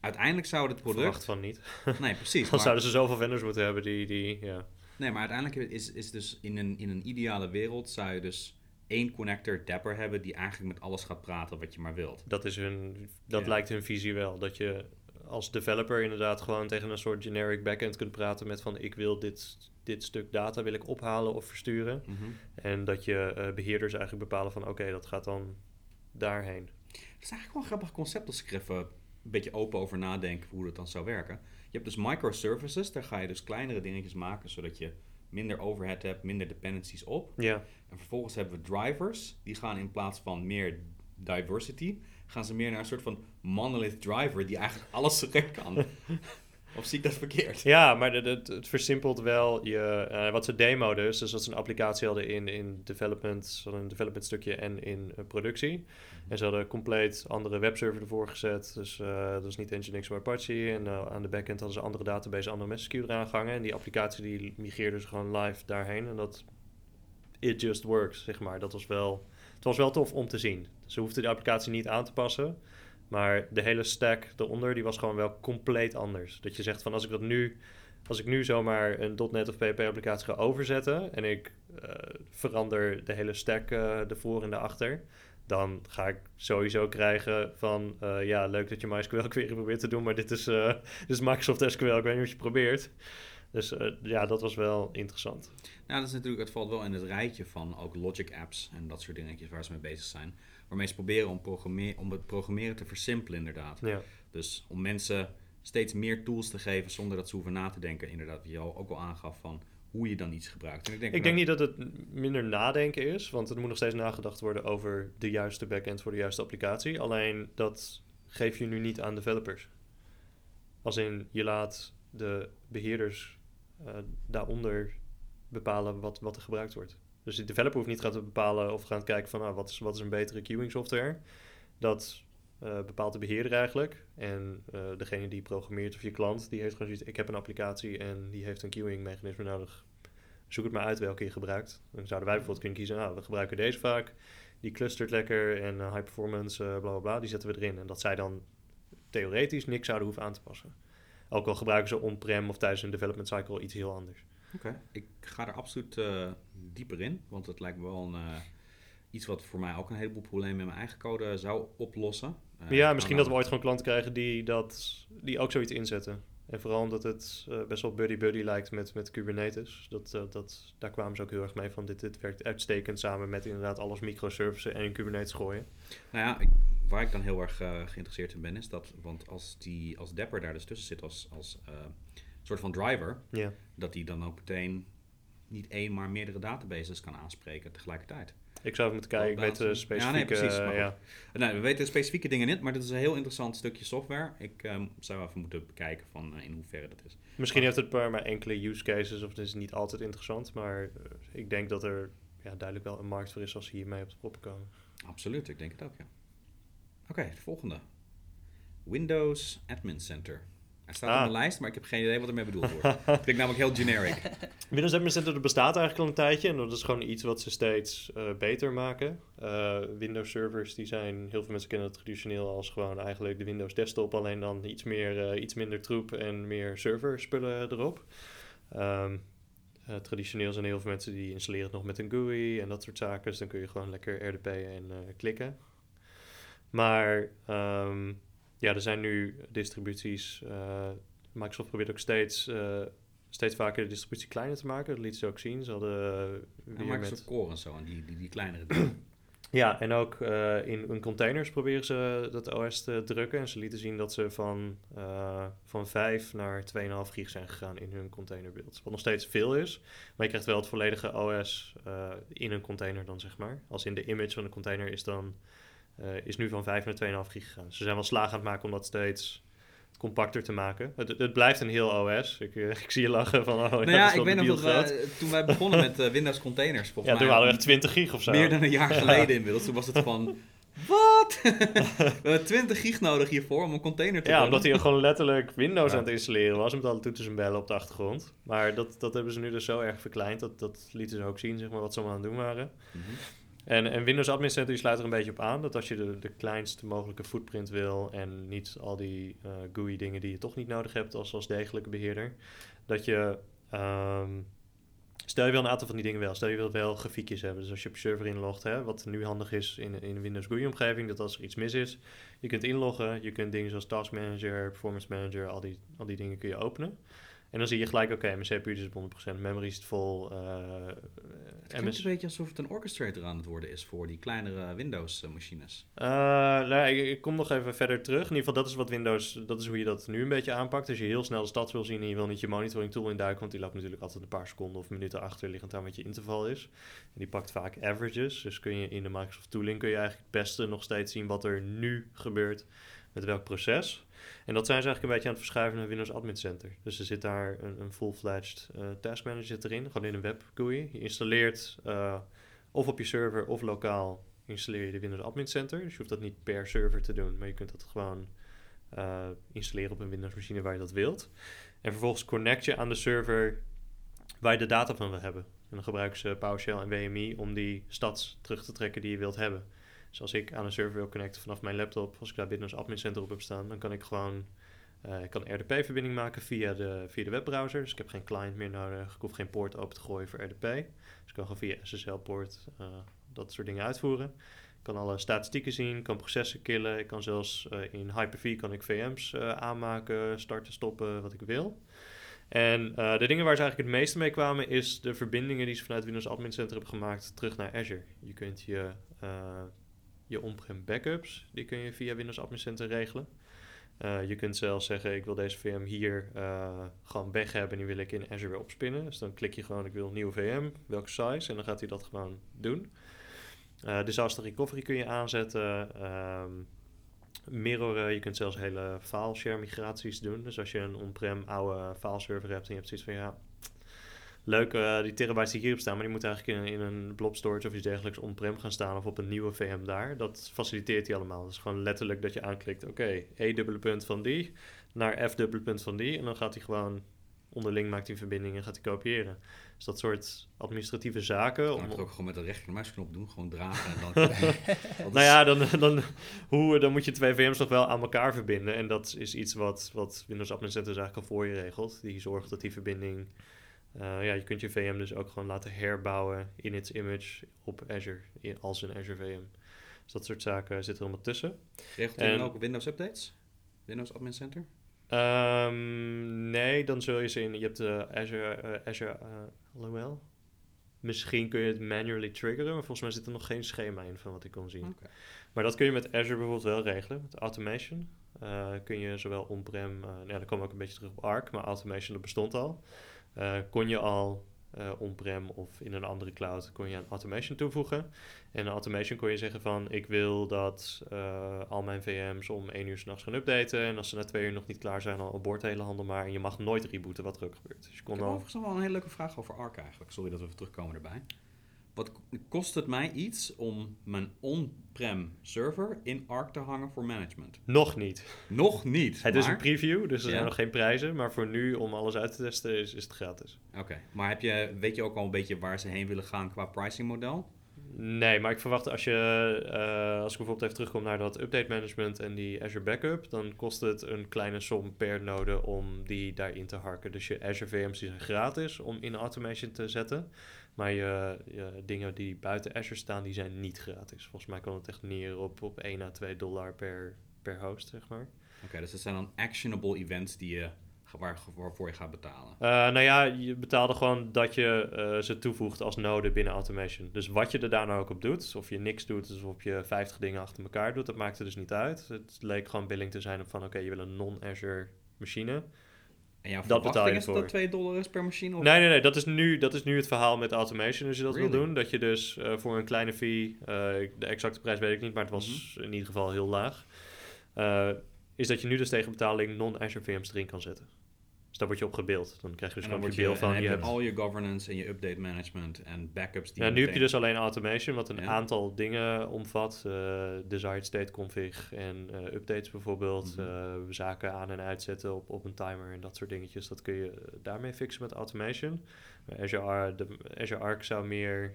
uiteindelijk zou het product... Verwacht van niet. Nee, precies. Dan zouden ze zoveel vendors moeten hebben die. Nee, maar uiteindelijk is dus in een ideale wereld zou je dus één connector Dapper hebben die eigenlijk met alles gaat praten wat je maar wilt. Dat lijkt hun visie wel. Dat je als developer inderdaad gewoon tegen een soort generic backend kunt praten met van ik wil dit stuk data wil ik ophalen of versturen. Mm-hmm. En dat je beheerders eigenlijk bepalen van oké, dat gaat dan daarheen. Dat is eigenlijk wel een grappig concept als ik er even een beetje open over nadenken hoe dat dan zou werken. Je hebt dus microservices, daar ga je dus kleinere dingetjes maken, zodat je minder overhead hebt, minder dependencies op. Ja. En vervolgens hebben we drivers, die gaan in plaats van meer diversity, gaan ze meer naar een soort van monolith driver, die eigenlijk alles terecht kan. Of zie ik dat verkeerd? Ja, maar het versimpelt wel je... wat ze demoden, dus dat ze een applicatie hadden in development, ze hadden een development stukje en in productie. Mm-hmm. En ze hadden compleet andere webserver ervoor gezet. Dus dat was niet Nginx, maar Apache. En aan de backend hadden ze andere database, andere message eraan gehangen. En die applicatie die migreerde ze gewoon live daarheen. En dat... It just works, zeg maar. Het was wel tof om te zien. Ze hoefden de applicatie niet aan te passen. Maar de hele stack eronder, die was gewoon wel compleet anders. Dat je zegt van, als ik nu zomaar een .NET of PHP-applicatie ga overzetten en ik verander de hele stack ervoor en erachter, dan ga ik sowieso krijgen van, ja, leuk dat je MySQL query probeert te doen, maar dit is Microsoft SQL, ik weet niet wat je probeert. Dus ja, dat was wel interessant. Nou, dat is natuurlijk, het valt wel in het rijtje van ook Logic Apps en dat soort dingetjes waar ze mee bezig zijn. Waarmee ze proberen om het programmeren te versimpelen inderdaad. Ja. Dus om mensen steeds meer tools te geven zonder dat ze hoeven na te denken. Inderdaad, wat je ook al aangaf van hoe je dan iets gebruikt. En ik denk niet dat het minder nadenken is, want er moet nog steeds nagedacht worden over de juiste backend voor de juiste applicatie. Alleen dat geef je nu niet aan developers. Als in, je laat de beheerders daaronder bepalen wat er gebruikt wordt. Dus de developer hoeft niet gaan te bepalen of gaan kijken van wat is een betere queuing software. Dat bepaalt de beheerder eigenlijk. En degene die programmeert of je klant, die heeft gewoon zoiets, ik heb een applicatie en die heeft een queuing mechanisme nodig. Zoek het maar uit welke je gebruikt. Dan zouden wij bijvoorbeeld kunnen kiezen, we gebruiken deze vaak. Die clustert lekker en high performance, bla bla bla, die zetten we erin. En dat zij dan theoretisch niks zouden hoeven aan te passen. Ook al gebruiken ze on-prem of tijdens een development cycle iets heel anders. Oké. Ik ga er absoluut dieper in, want het lijkt me wel iets wat voor mij ook een heleboel problemen in mijn eigen code zou oplossen. Ja, misschien dat we ooit gewoon klanten krijgen die ook zoiets inzetten. En vooral omdat het best wel buddy-buddy lijkt met Kubernetes. Daar kwamen ze ook heel erg mee van. Dit werkt uitstekend samen met inderdaad alles microservices en in Kubernetes gooien. Nou ja, waar ik dan heel erg geïnteresseerd in ben is dat... Want als Dapper daar dus tussen zit als soort van driver... Yeah. Dat die dan ook meteen niet één, maar meerdere databases kan aanspreken tegelijkertijd. Ik zou even moeten kijken, ik weet de specifieke... Ja, nee, precies. Ja. Nou, we weten specifieke dingen niet, maar dit is een heel interessant stukje software. Ik zou even moeten bekijken van in hoeverre dat is. Misschien heeft het maar enkele use cases, of het is niet altijd interessant. Maar ik denk dat er duidelijk wel een markt voor is als ze hiermee op de proppen komen. Absoluut, ik denk het ook, ja. Oké, de volgende. Windows Admin Center. Hij staat op mijn lijst, maar ik heb geen idee wat ermee bedoeld wordt. Ik denk namelijk heel generic. Windows Admin Center bestaat eigenlijk al een tijdje. En dat is gewoon iets wat ze steeds beter maken. Windows servers, die zijn... Heel veel mensen kennen het traditioneel als gewoon eigenlijk de Windows desktop. Alleen dan iets minder troep en meer serverspullen erop. Traditioneel zijn heel veel mensen die installeren het nog met een GUI en dat soort zaken. Dus dan kun je gewoon lekker RDP'en en klikken. Maar... er zijn nu distributies. Microsoft probeert ook steeds vaker de distributie kleiner te maken. Dat liet ze ook zien. Ze hadden Microsoft Core en zo, en die kleinere dingen. Ja, en ook in containers proberen ze dat OS te drukken. En ze lieten zien dat ze van 5 naar 2,5 gig zijn gegaan in hun containerbeeld. Wat nog steeds veel is, maar je krijgt wel het volledige OS in een container dan, zeg maar. Als in de image van de container is dan... is nu van 5 naar 2,5 gig gegaan. Ze zijn wel slagen aan het maken om dat steeds compacter te maken. Het blijft een heel OS. Ik zie je lachen van... ik weet nog dat toen wij begonnen met Windows containers... volgens mij toen waren we echt 20 gig of zo. Meer dan een jaar geleden inmiddels. Toen was het van... Wat? We hebben 20 gig nodig hiervoor om een container te maken. Ja, omdat hij gewoon letterlijk Windows aan het installeren was... met alle toeters en bellen op de achtergrond. Maar dat hebben ze nu dus zo erg verkleind. Dat lieten ze ook zien, zeg maar, wat ze allemaal aan het doen waren. Mm-hmm. En Windows Admin Center sluit er een beetje op aan... dat als je de kleinst mogelijke footprint wil... en niet al die GUI-dingen die je toch niet nodig hebt... als degelijke beheerder... dat je... stel je wil een aantal van die dingen wel. Stel je wil wel grafiekjes hebben. Dus als je op je server inlogt... wat nu handig is in een Windows GUI-omgeving... dat als er iets mis is... je kunt inloggen, je kunt dingen zoals Task Manager... Performance Manager, al die dingen kun je openen... En dan zie je gelijk, mijn CPU is op 100%, memory is vol. Het klinkt een beetje alsof het een orchestrator aan het worden is voor die kleinere Windows-machines. Ik kom nog even verder terug. In ieder geval, dat is wat Windows, dat is hoe je dat nu een beetje aanpakt. Als je heel snel de stad wil zien en je wil niet je monitoring tool induiken, want die loopt natuurlijk altijd een paar seconden of minuten achter, liggend aan wat je interval is. En die pakt vaak averages, dus kun je in de Microsoft tooling eigenlijk het beste nog steeds zien wat er nu gebeurt met welk proces. En dat zijn ze eigenlijk een beetje aan het verschuiven naar Windows Admin Center. Dus er zit daar een full-fledged task manager zit erin, gewoon in een web GUI. Je installeert of op je server of lokaal installeer je de Windows Admin Center. Dus je hoeft dat niet per server te doen, maar je kunt dat gewoon installeren op een Windows machine waar je dat wilt. En vervolgens connect je aan de server waar je de data van wil hebben. En dan gebruiken ze PowerShell en WMI om die stads terug te trekken die je wilt hebben. Dus als ik aan een server wil connecten vanaf mijn laptop, als ik daar Windows Admin Center op heb staan, dan kan ik gewoon een RDP-verbinding maken via de webbrowser. Dus ik heb geen client meer nodig, ik hoef geen poort open te gooien voor RDP. Dus ik kan gewoon via SSL-poort dat soort dingen uitvoeren. Ik kan alle statistieken zien, ik kan processen killen, ik kan zelfs in Hyper-V kan ik VM's aanmaken, starten, stoppen, wat ik wil. En de dingen waar ze eigenlijk het meeste mee kwamen is de verbindingen die ze vanuit Windows Admin Center hebben gemaakt terug naar Azure. Je kunt je on-prem backups, die kun je via Windows Admin Center regelen. Je kunt zelfs zeggen, ik wil deze VM hier gewoon weg hebben en die wil ik in Azure weer opspinnen. Dus dan klik je gewoon, ik wil een nieuwe VM, welke size, en dan gaat hij dat gewoon doen. Disaster recovery kun je aanzetten, mirroren, je kunt zelfs hele fileshare migraties doen. Dus als je een on-prem oude fileserver hebt en je hebt zoiets van, leuk, die terabytes die hierop staan, maar die moeten eigenlijk in een blob storage of iets dergelijks on-prem gaan staan of op een nieuwe VM daar. Dat faciliteert hij allemaal. Dus gewoon letterlijk dat je aanklikt, E dubbele punt van die naar F dubbele punt van die. En dan gaat hij gewoon onderling, maakt hij verbindingen en gaat hij kopiëren. Dus dat soort administratieve zaken. Dan kan je het ook gewoon met de rechtermuisknop doen, gewoon dragen. En dan... dan moet je twee VM's nog wel aan elkaar verbinden. En dat is iets wat Windows Admin Center eigenlijk al voor je regelt. Die zorgt dat die verbinding... je kunt je VM dus ook gewoon laten herbouwen in its image op Azure, als een Azure VM. Dus dat soort zaken zitten er allemaal tussen. Regelt u dan ook Windows Updates? Windows Admin Center? Nee, dan zul je zien. Je hebt de Azure, misschien kun je het manually triggeren, maar volgens mij zit er nog geen schema in van wat ik kon zien. Okay. Maar dat kun je met Azure bijvoorbeeld wel regelen. Met automation kun je zowel on-prem, dan komen we ook een beetje terug op Arc, maar automation dat bestond al. Kon je al on-prem of in een andere cloud kon je een automation toevoegen. En een automation kon je zeggen van, ik wil dat al mijn VM's om 1 uur 's nachts gaan updaten. En als ze na 2 uur nog niet klaar zijn, dan abort de hele handel maar. En je mag nooit rebooten wat er ook gebeurt. Dus je kon ik heb dan overigens nog wel een hele leuke vraag over Arc eigenlijk. Sorry dat we even terugkomen erbij. Wat kost het mij iets om mijn on-prem server in Arc te hangen voor management? Nog niet. Nog niet? Het is een preview, dus er zijn nog geen prijzen. Maar voor nu, om alles uit te testen, is het gratis. Oké. Maar weet je ook al een beetje waar ze heen willen gaan qua pricing model? Nee, maar ik verwacht als ik bijvoorbeeld even terugkom naar dat update management en die Azure backup, dan kost het een kleine som per node om die daarin te harken. Dus je Azure VM's die zijn gratis om in automation te zetten, maar je dingen die buiten Azure staan, die zijn niet gratis. Volgens mij kwam het echt neer op $1 à $2 per host, zeg maar. Oké, dus dat zijn dan actionable events die je... Waarvoor je gaat betalen? Je betaalde gewoon dat je ze toevoegt als node binnen automation. Dus wat je er daarna ook op doet, of je niks doet, dus of je 50 dingen achter elkaar doet, dat maakt er dus niet uit. Het leek gewoon billing te zijn van, oké, je wil een non-Azure machine. En jouw dat betaal je is voor. Dat $2 is per machine? Of? Nee, dat is nu het verhaal met automation als je dat wil doen. Dat je dus voor een kleine fee, de exacte prijs weet ik niet, maar het was in ieder geval heel laag. Is dat je nu dus tegen betaling non-Azure VM's erin kan zetten. Dus daar word je op gebeeld. Dan krijg je dus gewoon je beeld van... En je hebt al je governance en je update management en backups... die. Nu heb je dus alleen automation, wat een aantal dingen omvat. Desired state config en updates bijvoorbeeld. Zaken aan en uitzetten op een timer en dat soort dingetjes. Dat kun je daarmee fixen met automation. Azure Arc zou meer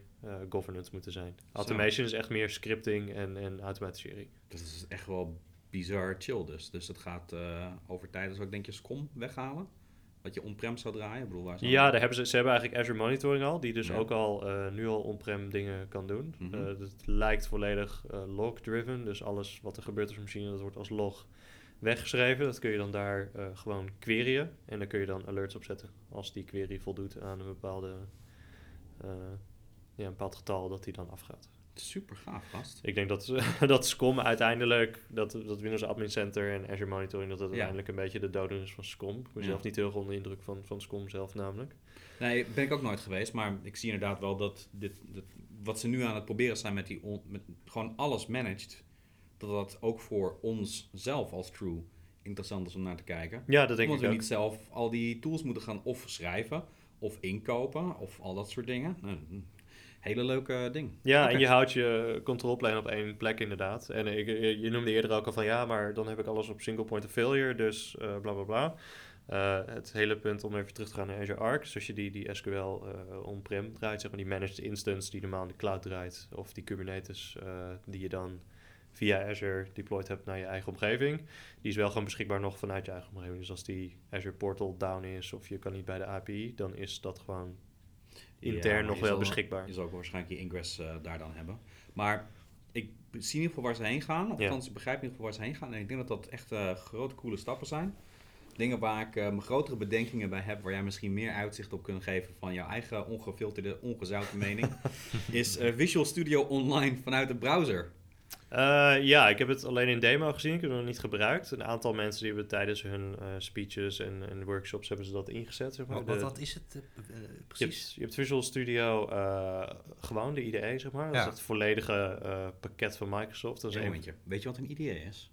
governance moeten zijn. Automation is echt meer scripting en automatisering. Dat is echt wel... bizar chill dus. Dus dat gaat over tijd. Dus ook denk je SCOM weghalen? Wat je on-prem zou draaien? Ik bedoel, daar hebben ze hebben eigenlijk Azure Monitoring al, die dus ook al nu al on-prem dingen kan doen. Dat lijkt volledig log-driven. Dus alles wat er gebeurt op de machine, dat wordt als log weggeschreven. Dat kun je dan daar gewoon queryen. En daar kun je dan alerts op zetten. Als die query voldoet aan een bepaald getal, dat die dan afgaat. Super gaaf, gast. Ik denk dat SCOM uiteindelijk, dat Windows Admin Center en Azure Monitoring, dat uiteindelijk een beetje de doden is van SCOM. Ik ben zelf niet heel erg onder de indruk van SCOM zelf namelijk. Nee, ben ik ook nooit geweest, maar ik zie inderdaad wel dat dit wat ze nu aan het proberen zijn met met gewoon alles managed, dat ook voor ons zelf als True interessant is om naar te kijken. Ja, dat denk ik ook. Omdat we niet zelf al die tools moeten gaan of schrijven, of inkopen, of al dat soort dingen. Hele leuke ding. Ja, okay. En je houdt je controlplan op één plek inderdaad. En je noemde eerder ook al van maar dan heb ik alles op single point of failure, dus bla bla bla. Het hele punt om even terug te gaan naar Azure Arc, dus als je die SQL on-prem draait, zeg maar die managed instance die normaal in de cloud draait, of die Kubernetes die je dan via Azure deployed hebt naar je eigen omgeving, die is wel gewoon beschikbaar nog vanuit je eigen omgeving. Dus als die Azure portal down is of je kan niet bij de API, dan is dat gewoon... intern nog wel beschikbaar. Je zal ook waarschijnlijk je ingress daar dan hebben. Maar ik zie in ieder geval waar ze heen gaan. Althans, ik begrijp in ieder geval waar ze heen gaan. En ik denk dat echt grote, coole stappen zijn. Dingen waar ik mijn grotere bedenkingen bij heb... waar jij misschien meer uitzicht op kunt geven... van jouw eigen ongefilterde, ongezouten mening... is Visual Studio Online vanuit de browser. Ik heb het alleen in demo gezien. Ik heb het nog niet gebruikt. Een aantal mensen die hebben tijdens hun speeches en workshops hebben ze dat ingezet. Zeg maar. Wat is het precies? Je hebt Visual Studio gewoon, de IDE zeg maar. Ja. Dat is het volledige pakket van Microsoft. Dat is weet je wat een IDE is?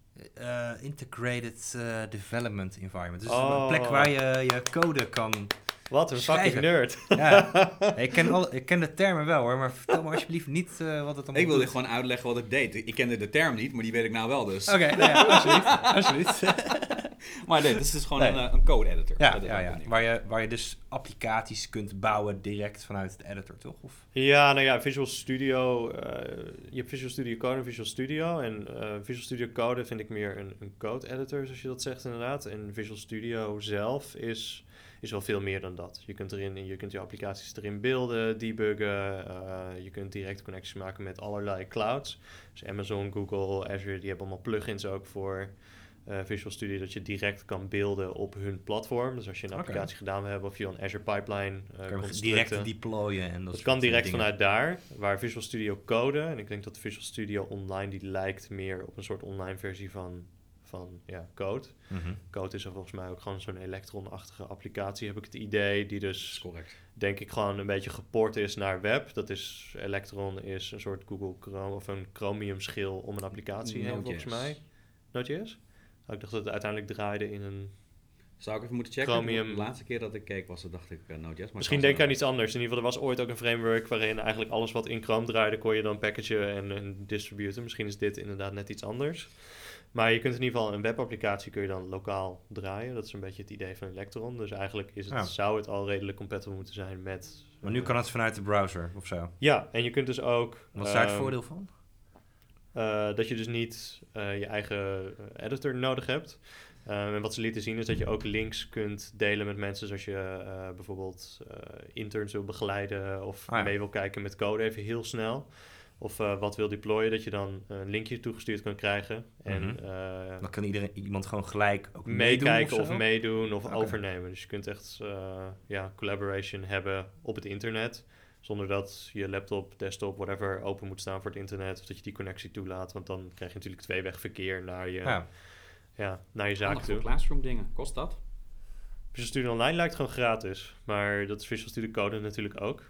Integrated Development Environment. Dus een plek waar je code kan... Wat een fucking nerd. Ja. Ik ken de termen wel hoor, maar vertel me alsjeblieft niet wat het allemaal Ik wilde gewoon uitleggen wat ik deed. Ik kende de term niet, maar die weet ik nou wel dus. Oké, alsjeblieft. Maar dit is dus gewoon een code editor. Ja. Waar je dus applicaties kunt bouwen direct vanuit de editor, toch? Of? Ja, Visual Studio... je hebt Visual Studio Code en Visual Studio. En Visual Studio Code vind ik meer een code editor, zoals je dat zegt inderdaad. En Visual Studio zelf is wel veel meer dan dat. Je kunt je applicaties erin beelden, debuggen. Je kunt direct connecties maken met allerlei clouds. Dus Amazon, Google, Azure, die hebben allemaal plugins ook voor. Visual Studio, dat je direct kan beelden op hun platform. Dus als je een applicatie gedaan wil hebben of je een Azure Pipeline kan je direct deployen. En dat kan direct vanuit daar. Waar Visual Studio Code, en ik denk dat Visual Studio Online, die lijkt meer op een soort online versie van Code. Mm-hmm. Code is er volgens mij ook gewoon zo'n Electron-achtige applicatie, heb ik het idee, die dus denk ik gewoon een beetje geport is naar web. Dat is, Electron is een soort Google Chrome of een Chromium-schil om een applicatie heen, volgens mij. Node.js? Ik dacht dat het uiteindelijk draaide in een... Zou ik even moeten checken? Chromium. De laatste keer dat ik keek was, dacht ik Node.js. Misschien denk ik aan iets anders. In ieder geval, er was ooit ook een framework waarin eigenlijk alles wat in Chrome draaide, kon je dan packagen en distributen. Misschien is dit inderdaad net iets anders. Maar je kunt in ieder geval een webapplicatie kun je dan lokaal draaien. Dat is een beetje het idee van Electron. Dus eigenlijk is het, zou het al redelijk compatible moeten zijn met... Maar nu kan het vanuit de browser of zo? Ja, en je kunt dus ook... Wat is daar het voordeel van? Dat je dus niet je eigen editor nodig hebt. En wat ze lieten zien is dat je ook links kunt delen met mensen. Zoals je bijvoorbeeld interns wil begeleiden of mee wil kijken met code even heel snel. Of wat wil deployen, dat je dan een linkje toegestuurd kan krijgen. En, dan kan iemand gewoon gelijk ook meekijken of meedoen of overnemen. Dus je kunt echt collaboration hebben op het internet. Zonder dat je laptop, desktop, whatever open moet staan voor het internet. Of dat je die connectie toelaat. Want dan krijg je natuurlijk tweeweg verkeer naar je, naar je zaak toe. Classroom dingen, kost dat? Visual Studio Online lijkt gewoon gratis. Maar dat is Visual Studio Code natuurlijk ook.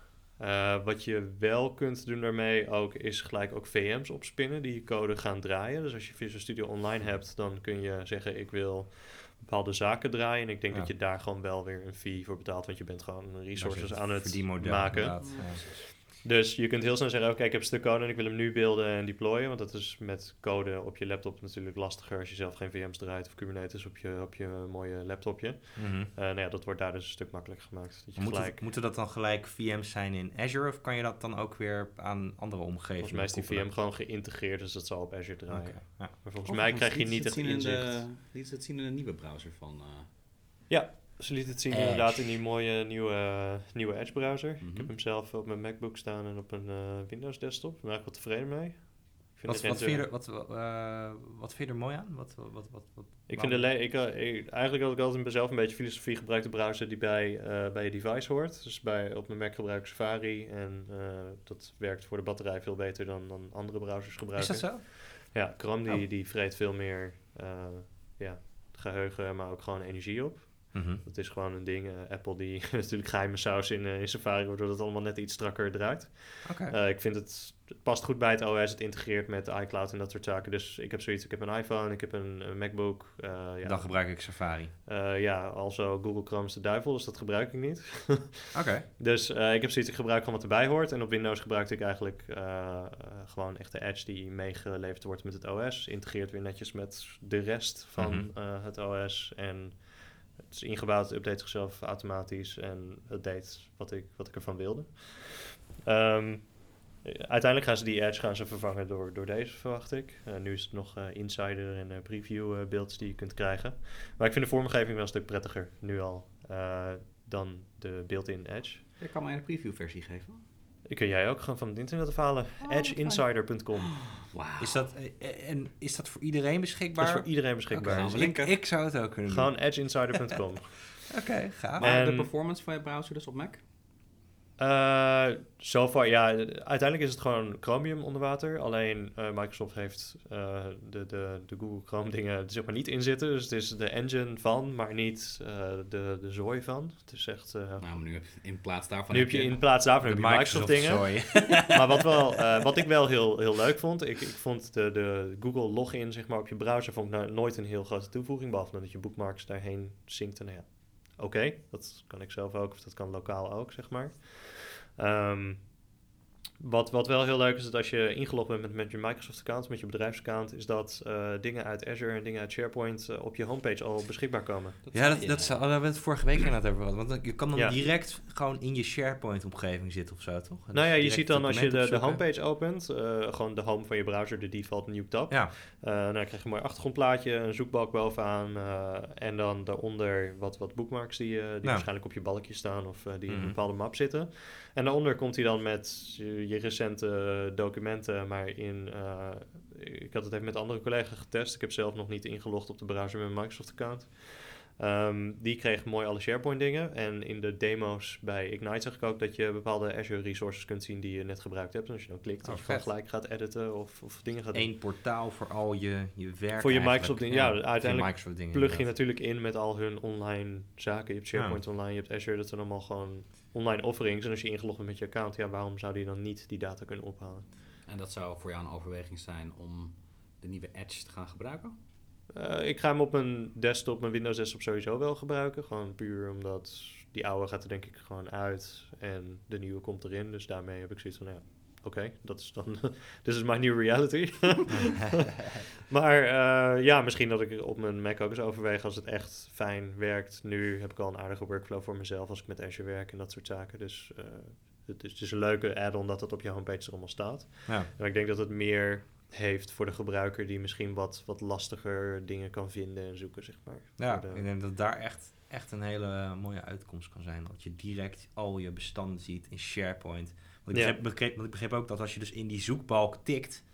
Wat je wel kunt doen daarmee ook is gelijk ook VM's opspinnen die je code gaan draaien. Dus als je Visual Studio Online hebt, dan kun je zeggen ik wil bepaalde zaken draaien. En ik denk dat je daar gewoon wel weer een fee voor betaalt, want je bent gewoon resources aan het maken. Dus je kunt heel snel zeggen, oké, ik heb een stuk code en ik wil hem nu beelden en deployen. Want dat is met code op je laptop natuurlijk lastiger als je zelf geen VM's draait of Kubernetes op je mooie laptopje. Mm-hmm. Dat wordt daar dus een stuk makkelijker gemaakt. Dat je moeten dat dan gelijk VM's zijn in Azure of kan je dat dan ook weer aan andere omgevingen? Volgens mij is die VM gewoon geïntegreerd, dus dat zal op Azure draaien. Okay. Ja. Maar volgens mij krijg je niet echt inzicht. Liet het zien in een nieuwe browser van... Ja. Ze liet het zien inderdaad in die mooie nieuwe Edge browser. Mm-hmm. Ik heb hem zelf op mijn MacBook staan en op een Windows desktop. Daar ben ik wel tevreden mee. Wat vind je er mooi aan? Eigenlijk had ik altijd mezelf een beetje filosofie gebruikt, de browser die bij je device hoort. Dus op mijn Mac gebruik ik Safari en dat werkt voor de batterij veel beter dan andere browsers gebruiken. Is dat zo? Ja, Chrome die vreet veel meer geheugen, maar ook gewoon energie op. Mm-hmm. Dat is gewoon een ding. Apple die natuurlijk geheime saus in Safari, waardoor het allemaal net iets strakker draait. Okay. Ik vind het past goed bij het OS. Het integreert met iCloud en dat soort zaken. Dus ik heb zoiets. Ik heb een iPhone, ik heb een MacBook. Dan gebruik ik Safari. Also Google Chrome is de duivel, dus dat gebruik ik niet. Okay. Dus ik heb zoiets. Ik gebruik gewoon wat erbij hoort. En op Windows gebruikte ik eigenlijk gewoon echt de Edge die meegeleverd wordt met het OS. Integreert weer netjes met de rest van het OS en... Het is ingebouwd, het update zichzelf automatisch en het deed wat ik ervan wilde. Uiteindelijk gaan ze die Edge vervangen door deze, verwacht ik. Nu is het nog insider en preview beelds die je kunt krijgen. Maar ik vind de vormgeving wel een stuk prettiger nu al dan de built-in Edge. Ik kan mij een previewversie geven. Kun jij ook gewoon van het internet afhalen. Edgeinsider.com. Wow. Is dat voor iedereen beschikbaar? Dat is voor iedereen beschikbaar. Okay, ik zou het ook kunnen doen. Gewoon edgeinsider.com. Oké, gaaf. En de performance van je browser dus op Mac? Zover, ja. Uiteindelijk is het gewoon Chromium onder water. Alleen Microsoft heeft de Google Chrome dingen zeg maar niet in zitten. Dus het is de engine van, maar niet de zooi van. Het is echt... Nu heb je in plaats daarvan Microsoft dingen. Maar wat ik wel heel, heel leuk vond... Ik vond de Google login zeg maar, op je browser vond ik nooit een heel grote toevoeging. Behalve dat je bookmarks daarheen synct en ja. Oké, dat kan ik zelf ook, of dat kan lokaal ook, zeg maar. Wat wel heel leuk is, dat als je ingelogd bent met je Microsoft-account, met je bedrijfsaccount, is dat dingen uit Azure en dingen uit SharePoint op je homepage al beschikbaar komen. Daar hebben we het vorige week inderdaad over gehad. Want je kan dan direct gewoon in je SharePoint-omgeving zitten of zo, toch? En je ziet dan als je de homepage opent, gewoon de home van je browser, de default nieuw tab. Ja. Dan krijg je een mooi achtergrondplaatje, een zoekbalk bovenaan en dan daaronder wat bookmarks die waarschijnlijk op je balkje staan of die in een bepaalde map zitten. En daaronder komt hij dan met je recente documenten, maar in ik had het even met andere collega's getest. Ik heb zelf nog niet ingelogd op de browser met mijn Microsoft-account. Die kreeg mooi alle SharePoint dingen. En in de demo's bij Ignite zag ik ook dat je bepaalde Azure resources kunt zien die je net gebruikt hebt. En als je dan klikt, dan gelijk gaat editen of dingen gaat doen. Eén portaal voor al je werk. Voor je Microsoft dingen. Ja, uiteindelijk plug je natuurlijk in met al hun online zaken. Je hebt SharePoint online, je hebt Azure. Dat zijn allemaal gewoon online offerings. En als je ingelogd bent met je account, ja, waarom zou die dan niet die data kunnen ophalen? En dat zou voor jou een overweging zijn om de nieuwe Edge te gaan gebruiken? Ik ga hem op mijn desktop, mijn Windows desktop sowieso wel gebruiken. Gewoon puur omdat die oude gaat er denk ik gewoon uit en de nieuwe komt erin. Dus daarmee heb ik zoiets van, ja, oké, dat is dan, this is my new reality. Maar ja, misschien dat ik op mijn Mac ook eens overweeg als het echt fijn werkt. Nu heb ik al een aardige workflow voor mezelf als ik met Azure werk en dat soort zaken. Dus het is een leuke add-on dat het op je homepage er allemaal staat. Ja. En ik denk dat het meer heeft voor de gebruiker die misschien wat lastiger dingen kan vinden en zoeken, zeg maar. Ja, ik denk dat daar echt een hele mooie uitkomst kan zijn. Dat je direct al je bestanden ziet in SharePoint. Want ik begreep ook dat als je dus in die zoekbalk tikt,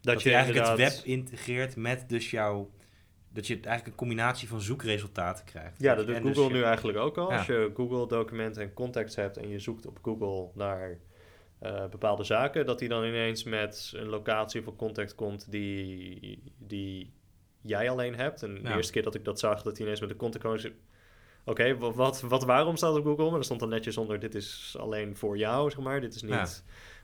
dat je eigenlijk het web integreert met dus jouw, dat je eigenlijk een combinatie van zoekresultaten krijgt. Ja, dat doet Google dus nu eigenlijk ook al. Ja. Als je Google-documenten en contacts hebt en je zoekt op Google naar bepaalde zaken, dat hij dan ineens met een locatie voor contact komt die jij alleen hebt. En de eerste keer dat ik dat zag, dat hij ineens met de contact kwam. Oké, waarom staat op Google? Maar dan stond dan netjes onder, dit is alleen voor jou, zeg maar. Dit is niet... Ja.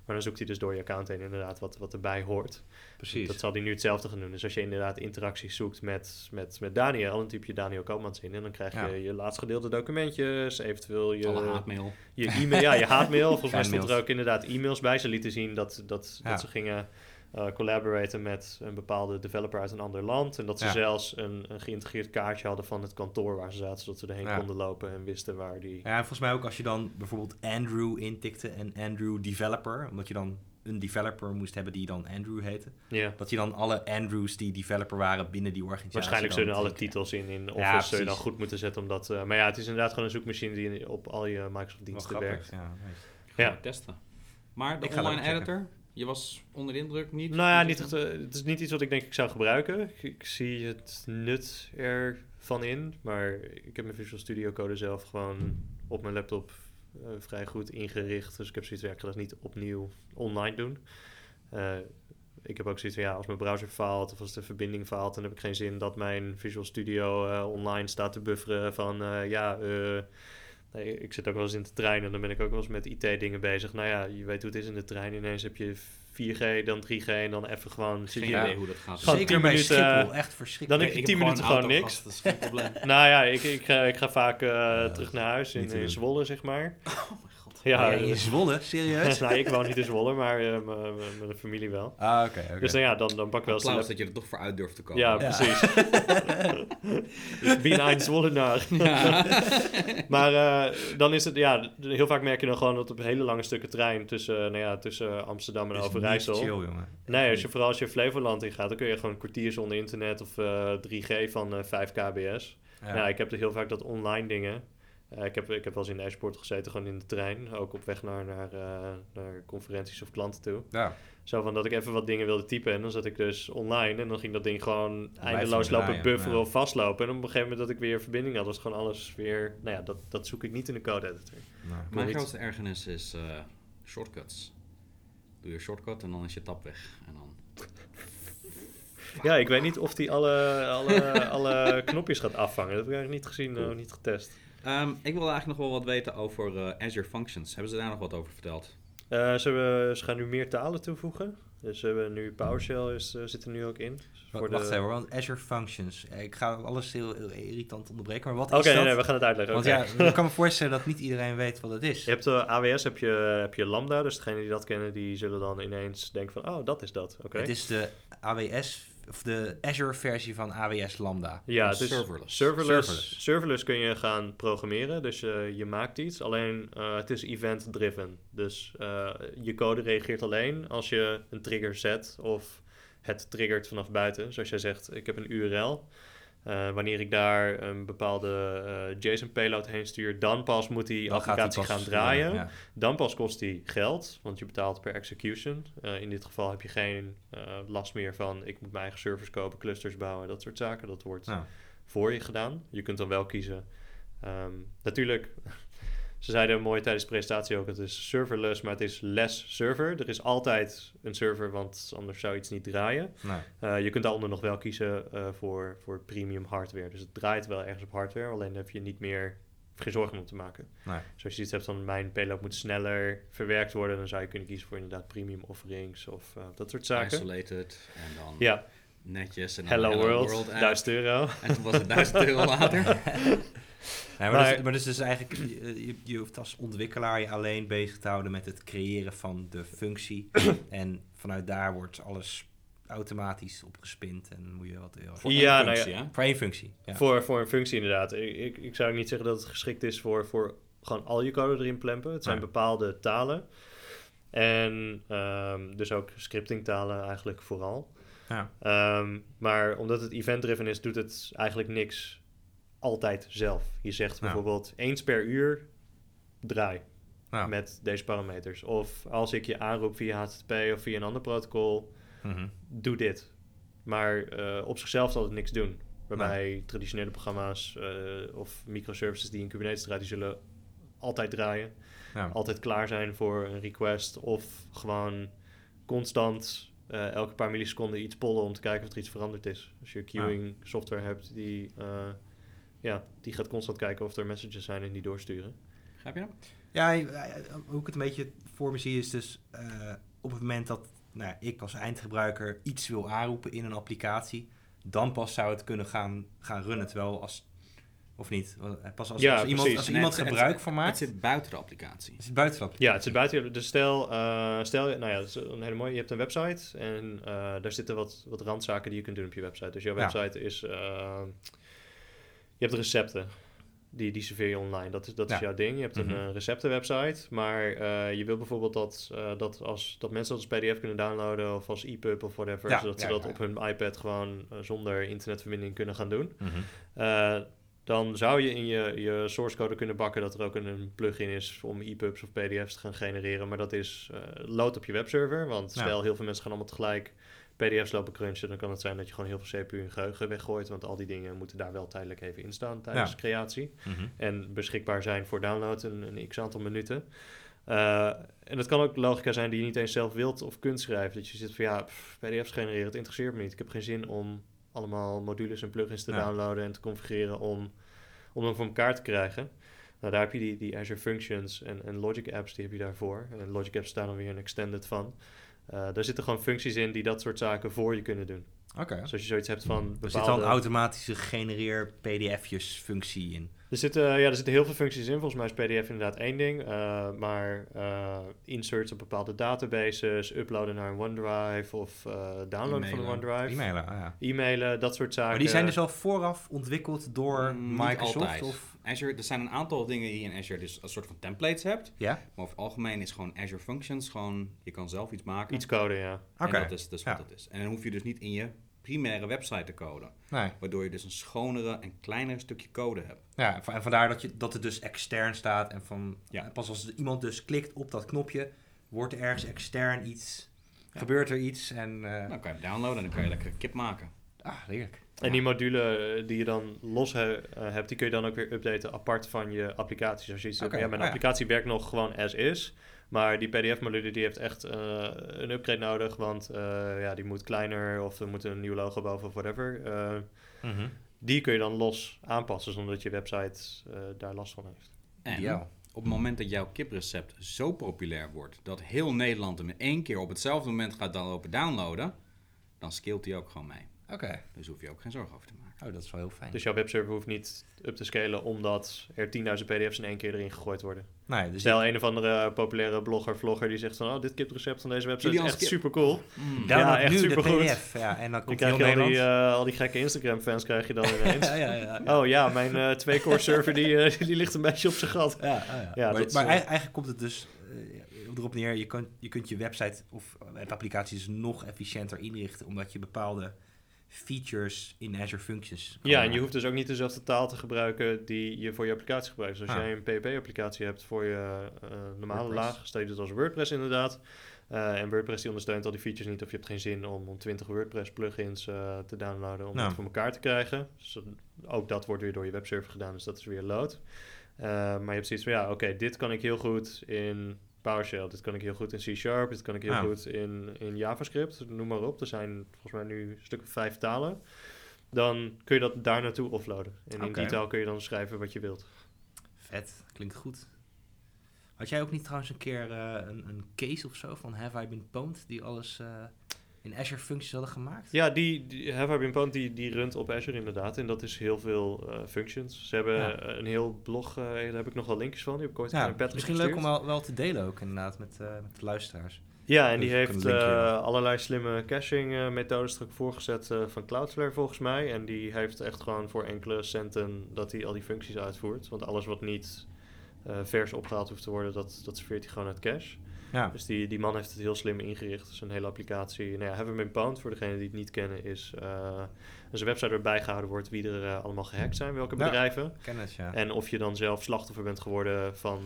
Maar dan zoekt hij dus door je account heen inderdaad wat erbij hoort. Precies. Dat zal hij nu hetzelfde gaan doen. Dus als je inderdaad interacties zoekt met Daniel, dan typ je Daniel Koopmans in en dan krijg je je laatst gedeelde documentjes, eventueel je... Alle haatmail. Je e-mail, je haatmail. Volgens mij stond er ook inderdaad e-mails bij. Ze lieten zien dat ze gingen collaboraten met een bepaalde developer uit een ander land. En dat ze zelfs een geïntegreerd kaartje hadden van het kantoor waar ze zaten, zodat ze erheen konden lopen en wisten waar die... Ja, en volgens mij ook als je dan bijvoorbeeld Andrew intikte en Andrew developer, omdat je dan een developer moest hebben die dan Andrew heette. Yeah. Dat je dan alle Andrews die developer waren binnen die organisatie... Waarschijnlijk zullen alle titels in Office zul je dan goed moeten zetten, omdat... maar ja, het is inderdaad gewoon een zoekmachine die op al je Microsoft diensten werkt. Ja, testen. Maar de online editor... Je was onder de indruk niet? Nou ja, het is niet iets wat ik denk ik zou gebruiken. Ik zie het nut ervan in. Maar ik heb mijn Visual Studio Code zelf gewoon op mijn laptop vrij goed ingericht. Dus ik heb zoiets, ik ga dat niet opnieuw online doen. Ik heb ook zoiets van, als mijn browser faalt of als de verbinding faalt, dan heb ik geen zin dat mijn Visual Studio online staat te bufferen van Nee, ik zit ook wel eens in de trein en dan ben ik ook wel eens met IT-dingen bezig. Nou ja, je weet hoe het is in de trein. Ineens heb je 4G, dan 3G en dan even gewoon... Geen idee hoe dat gaat. Zeker bij Schiphol, echt verschrikkelijk. Dan heb je 10 minuten gewoon niks. Dat is geen probleem. Nou ja, ik ga vaak terug naar huis in Zwolle, zeg maar. Oh mijn god. Ja, in Zwolle? Serieus? Nou, ik woon niet in Zwolle, maar mijn familie wel. Ah, oké. Dus dan pak ik wel eens... Applaus dat je er toch voor uit durft te komen. Ja, precies. Ik ben een Zwollenaar. Maar dan is het... Ja, heel vaak merk je dan gewoon dat op hele lange stukken trein tussen Amsterdam en Overijssel. Chill, jongen. Nee, vooral als je Flevoland ingaat, dan kun je gewoon een kwartier zonder internet of 3G van 5 kbs. Ja. Nou, ik heb er heel vaak dat online dingen. Ik heb wel eens in de Eijsport gezeten, gewoon in de trein. Ook op weg naar conferenties of klanten toe. Ja. Zo van dat ik even wat dingen wilde typen. En dan zat ik dus online. En dan ging dat ding gewoon eindeloos lopen bufferen of vastlopen. En op een gegeven moment dat ik weer verbinding had, was gewoon alles weer... Nou ja, dat zoek ik niet in de code editor. Nee. Mijn grootste ergernis is shortcuts. Doe je shortcut en dan is je tab weg. En dan... Ja, ik weet niet of die alle knopjes gaat afvangen. Dat heb ik eigenlijk niet gezien, niet getest. Ik wil eigenlijk nog wel wat weten over Azure Functions. Hebben ze daar nog wat over verteld? Ze gaan nu meer talen toevoegen. Dus we hebben nu PowerShell zit er nu ook in. Wacht even, want Azure Functions. Ik ga alles heel irritant onderbreken, maar wat is dat? Nee, we gaan het uitleggen. Want ik kan me voorstellen dat niet iedereen weet wat het is. Je hebt AWS, heb je Lambda, dus degenen die dat kennen, die zullen dan ineens denken van, dat is dat. Okay. Het is de AWS, of de Azure versie van AWS Lambda. Ja, dus serverless kun je gaan programmeren, dus je maakt iets, alleen het is event-driven. Dus je code reageert alleen als je een trigger zet of het triggert vanaf buiten. Zoals jij zegt, ik heb een URL. Wanneer ik daar een bepaalde JSON payload heen stuur, dan pas moet die applicatie gaan draaien. Ja. Dan pas kost die geld, want je betaalt per execution. In dit geval heb je geen last meer van ik moet mijn eigen servers kopen, clusters bouwen, dat soort zaken. Dat wordt voor je gedaan. Je kunt dan wel kiezen. Natuurlijk, ze zeiden mooi tijdens de presentatie ook, het is serverless, maar het is less server. Er is altijd een server, want anders zou iets niet draaien. Nee. Je kunt daaronder nog wel kiezen voor premium hardware. Dus het draait wel ergens op hardware, alleen heb je niet meer geen zorgen om te maken. Nee. Dus als je iets hebt van mijn payload moet sneller verwerkt worden, dan zou je kunnen kiezen voor inderdaad premium offerings of dat soort zaken. Isolated en dan... Ja. Netjes. En dan Hello World €1.000. En toen was het €1.000 later. Dus eigenlijk, je hoeft als ontwikkelaar je alleen bezig te houden met het creëren van de functie. En vanuit daar wordt alles automatisch opgespind en moet je wat voor één functie. Ja. Voor een functie inderdaad. Ik zou niet zeggen dat het geschikt is voor gewoon al je code erin plempen. Het zijn bepaalde talen. En dus ook scriptingtalen eigenlijk vooral. Ja. Maar omdat het event-driven is, doet het eigenlijk niks altijd zelf. Je zegt bijvoorbeeld eens per uur draai met deze parameters. Of als ik je aanroep via HTTP of via een ander protocol, doe dit. Maar op zichzelf zal het niks doen. Waarbij traditionele programma's of microservices die in Kubernetes draaien, die zullen altijd draaien. Ja. Altijd klaar zijn voor een request of gewoon constant... elke paar milliseconden iets pollen om te kijken of er iets veranderd is. Als je queuing software hebt die gaat constant kijken of er messages zijn en die doorsturen. Begrijp je dat? Ja, hoe ik het een beetje voor me zie is dus op het moment dat ik als eindgebruiker iets wil aanroepen in een applicatie, dan pas zou het kunnen gaan runnen. Terwijl als iemand gebruik van maakt... Het zit buiten de applicatie. Ja, het zit buiten. Dus stel, een hele mooie, je hebt een website en daar zitten wat randzaken die je kunt doen op je website. Dus jouw website is... je hebt recepten. Die serveer je online. Dat is jouw ding. Je hebt een receptenwebsite, maar je wil bijvoorbeeld dat mensen dat als PDF kunnen downloaden of als EPUB of whatever, zodat ze dat op hun iPad gewoon zonder internetverbinding kunnen gaan doen. Mm-hmm. Dan zou je in je source code kunnen bakken dat er ook een plugin is om EPUBs of PDF's te gaan genereren. Maar dat is lood op je webserver. Want stel, heel veel mensen gaan allemaal tegelijk PDF's lopen crunchen. Dan kan het zijn dat je gewoon heel veel CPU en geheugen weggooit. Want al die dingen moeten daar wel tijdelijk even in staan tijdens creatie. Mm-hmm. En beschikbaar zijn voor download een x-aantal minuten. En dat kan ook logica zijn die je niet eens zelf wilt of kunt schrijven. Dat je zit van PDF's genereren, het interesseert me niet. Ik heb geen zin om allemaal modules en plugins te downloaden en te configureren om hem voor elkaar te krijgen. Nou, daar heb je die Azure Functions en Logic Apps, die heb je daarvoor. En Logic Apps staan dan weer een extended van. Daar zitten gewoon functies in die dat soort zaken voor je kunnen doen. Okay. Dus als je zoiets hebt van bepaalde... Er zit al een automatische genereer pdf'jes functie in. Er zitten heel veel functies in. Volgens mij is pdf inderdaad één ding. Maar inserts op bepaalde databases, uploaden naar een OneDrive of downloaden van een OneDrive. E-mailen, dat soort zaken. Maar die zijn dus al vooraf ontwikkeld door Microsoft? Of Azure. Er zijn een aantal dingen die je in Azure dus een soort van templates hebt. Ja. Maar over het algemeen is gewoon Azure Functions gewoon, je kan zelf iets maken. Iets coden, ja. Oké. En dat is dus wat dat is. En dan hoef je dus niet in je primaire website te coden. Nee. Waardoor je dus een schonere en kleinere stukje code hebt. Ja, en vandaar dat het dus extern staat. En pas als iemand dus klikt op dat knopje, wordt er ergens extern iets, gebeurt er iets. En, dan kan je hem downloaden en dan kan je lekker een kip maken. Ah, heerlijk. En die module die je dan los hebt, die kun je dan ook weer updaten apart van je applicaties. Als je iets mijn applicatie werkt nog gewoon as is. Maar die PDF-module die heeft echt een upgrade nodig, want die moet kleiner of er moet een nieuw logo boven of whatever. Die kun je dan los aanpassen, zonder dat je website daar last van heeft. En op het moment dat jouw kiprecept zo populair wordt, dat heel Nederland hem in één keer op hetzelfde moment gaat downloaden, dan scaled die ook gewoon mee. Okay. Dus hoef je ook geen zorgen over te maken. Oh, dat is wel heel fijn. Dus jouw webserver hoeft niet up te scalen omdat er 10.000 pdf's in één keer erin gegooid worden. Nee, dus stel een of andere populaire blogger die zegt van dit kiprecept van deze website is echt super cool. Ja, echt super goed. Ja, en dan krijg je al die gekke Instagram fans krijg je dan ineens. Oh ja, mijn 2-core server die ligt een beetje op zijn gat. Maar eigenlijk komt het dus erop neer, je kunt je website of applicaties nog efficiënter inrichten omdat je bepaalde features in Azure Functions. Ja, en je hoeft dus ook niet dezelfde taal te gebruiken die je voor je applicatie gebruikt. Dus als jij een PHP-applicatie hebt voor je normale WordPress laag, stel je dit als WordPress inderdaad. En WordPress die ondersteunt al die features niet, of je hebt geen zin om 20 WordPress-plugins te downloaden om het voor elkaar te krijgen. Dus ook dat wordt weer door je webserver gedaan, dus dat is weer load. Maar je hebt zoiets van, dit kan ik heel goed in PowerShell, dit kan ik heel goed in C#, dit kan ik heel goed in JavaScript, noem maar op. Er zijn volgens mij nu een stuk of 5 talen. Dan kun je dat daar naartoe offloaden. En in die taal kun je dan schrijven wat je wilt. Vet, klinkt goed. Had jij ook niet trouwens een keer een case of zo van Have I Been Pwned die alles in Azure Functions hadden gemaakt? Ja, die Have I Been Pwned die runt op Azure inderdaad. En dat is heel veel functions. Ze hebben een heel blog, daar heb ik nog wel linkjes van. Die heb ik ooit aan Patrick gestuurd. Misschien leuk om wel te delen ook inderdaad met de luisteraars. Ja, en die heeft allerlei slimme caching-methodes terug voorgezet van Cloudflare volgens mij. En die heeft echt gewoon voor enkele centen dat hij al die functies uitvoert. Want alles wat niet vers opgehaald hoeft te worden, dat serveert hij gewoon uit cache. Ja. Dus die man heeft het heel slim ingericht. Dus een hele applicatie. Nou ja, Have I Been Pwned, voor degenen die het niet kennen, is een website waarbij gehouden wordt wie er allemaal gehackt zijn, welke bedrijven. Kennis, ja. En of je dan zelf slachtoffer bent geworden van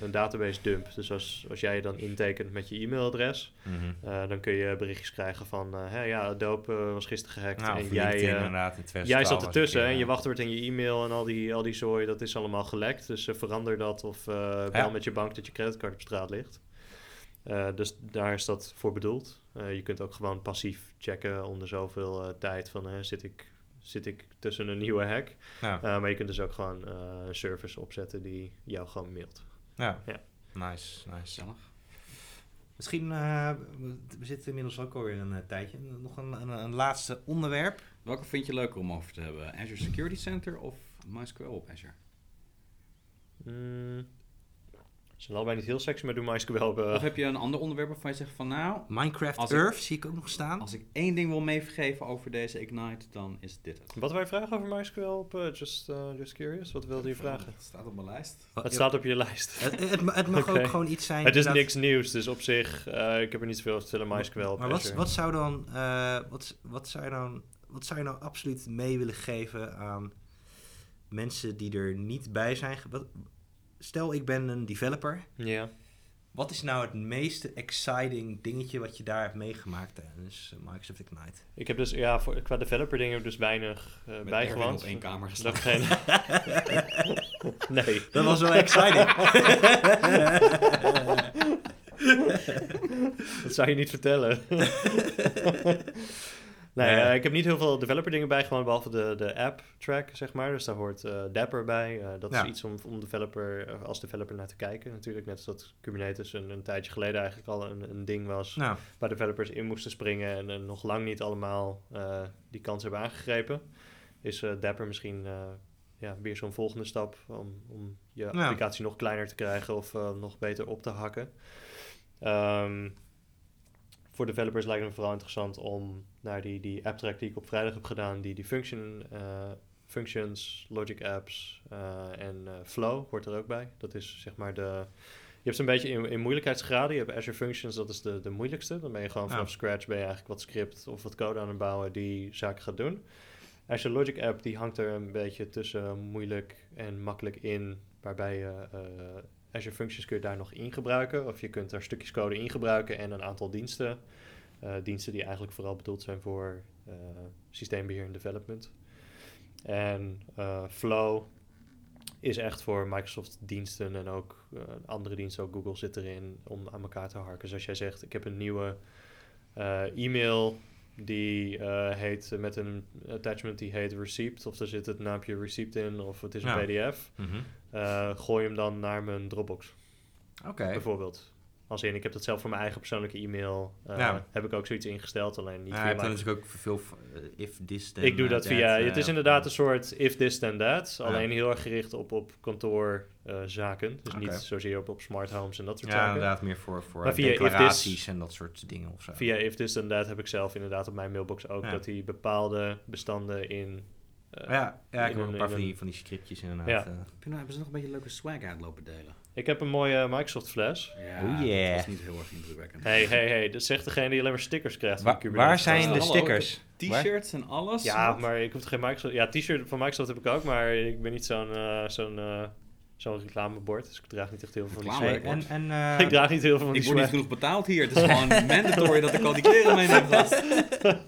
een database dump. Dus als jij je dan intekent met je e-mailadres, dan kun je berichtjes krijgen van Adobe was gisteren gehackt. Nou, en jij zat ertussen en je wachtwoord en je e-mail en al die zooi, dat is allemaal gelekt. Dus verander dat of bel met je bank dat je creditcard op straat ligt. Dus daar is dat voor bedoeld. Je kunt ook gewoon passief checken onder zoveel tijd van zit ik tussen een nieuwe hack. Ja. Maar je kunt dus ook gewoon een service opzetten die jou gewoon mailt. Ja, nice. Misschien, we zitten inmiddels ook alweer een tijdje. Nog een laatste onderwerp. Welke vind je leuker om over te hebben? Azure Security Center of MySQL op Azure? Ze zijn allebei niet heel sexy, maar doe MySQL. Of heb je een ander onderwerp waarvan je zegt van Minecraft Earth zie ik ook nog staan. Als ik één ding wil meegeven over deze Ignite, dan is dit het. Wat wil je vragen over MySQL op Just Curious? Wat wilde je vragen? Het staat op mijn lijst. Het staat op je lijst. Het mag ook gewoon iets zijn. Het is niks nieuws, dus op zich, ik heb er niet zoveel over te vertellen. MySQL op Azure. Maar wat zou je nou absoluut mee willen geven aan mensen die er niet bij zijn? Stel, ik ben een developer. Yeah. Wat is nou het meest exciting dingetje wat je daar hebt meegemaakt tijdens Microsoft Ignite? Ik heb dus, qua developer dingen dus weinig bijgewoond. Op één kamer gestaan. Nee. Dat was wel exciting. Dat zou je niet vertellen. Ik heb niet heel veel developer dingen bijgewoond, behalve de app track, zeg maar. Dus daar hoort Dapper bij. Dat is iets om als developer naar te kijken. Natuurlijk, net als dat Kubernetes een tijdje geleden eigenlijk al een ding was. Nou. Waar developers in moesten springen en nog lang niet allemaal die kans hebben aangegrepen. Is Dapper misschien weer zo'n volgende stap om je applicatie nog kleiner te krijgen of nog beter op te hakken. Voor developers lijkt het me vooral interessant om naar die app-track die ik op vrijdag heb gedaan, die Functions, Logic Apps en Flow hoort er ook bij. Dat is zeg maar je hebt een beetje in moeilijkheidsgraden. Je hebt Azure Functions, dat is de moeilijkste. Dan ben je gewoon vanaf scratch eigenlijk wat script of wat code aan het bouwen die zaken gaat doen. Azure Logic App die hangt er een beetje tussen moeilijk en makkelijk in, waarbij je Azure Functions kun je daar nog in gebruiken. Of je kunt daar stukjes code in gebruiken en een aantal diensten. Diensten die eigenlijk vooral bedoeld zijn voor systeembeheer en development. En Flow is echt voor Microsoft diensten en ook andere diensten. Ook Google zit erin om aan elkaar te harken. Dus als jij zegt, ik heb een nieuwe e-mail die heet met een attachment die heet receipt, of daar zit het naampje receipt in, of het is een PDF. Mm-hmm. Gooi hem dan naar mijn Dropbox. Okay. Bijvoorbeeld. Als in, ik heb dat zelf voor mijn eigen persoonlijke e-mail. Heb ik ook zoiets ingesteld, alleen niet via mij. Natuurlijk ook veel if this then ik doe dat via... het is inderdaad een soort if this then that. Alleen heel erg gericht op kantoorzaken. Dus niet zozeer op smart homes en dat soort zaken. Ja, inderdaad meer voor declaraties en dat soort dingen of zo. Via if this then that heb ik zelf inderdaad op mijn mailbox ook dat die bepaalde bestanden in Ja, ik heb ook een paar van die scriptjes inderdaad. Ja. Hebben ze nog een beetje leuke swag uitlopen delen? Ik heb een mooie Microsoft flash. Ja, dat is niet heel erg indrukwekkend. Hey, dat zegt degene die alleen maar stickers krijgt van Kubernetes. Waar zijn de stickers? T-shirts en alles? Ja, maar ik hoef geen Microsoft... Ja, t-shirt van Microsoft heb ik ook, maar ik ben niet zo'n reclamebord. Dus ik draag niet echt heel veel van die swag. Ik draag niet heel veel van die swag. Ik word niet genoeg betaald hier. Het is gewoon mandatory dat ik al die kleren meeneem.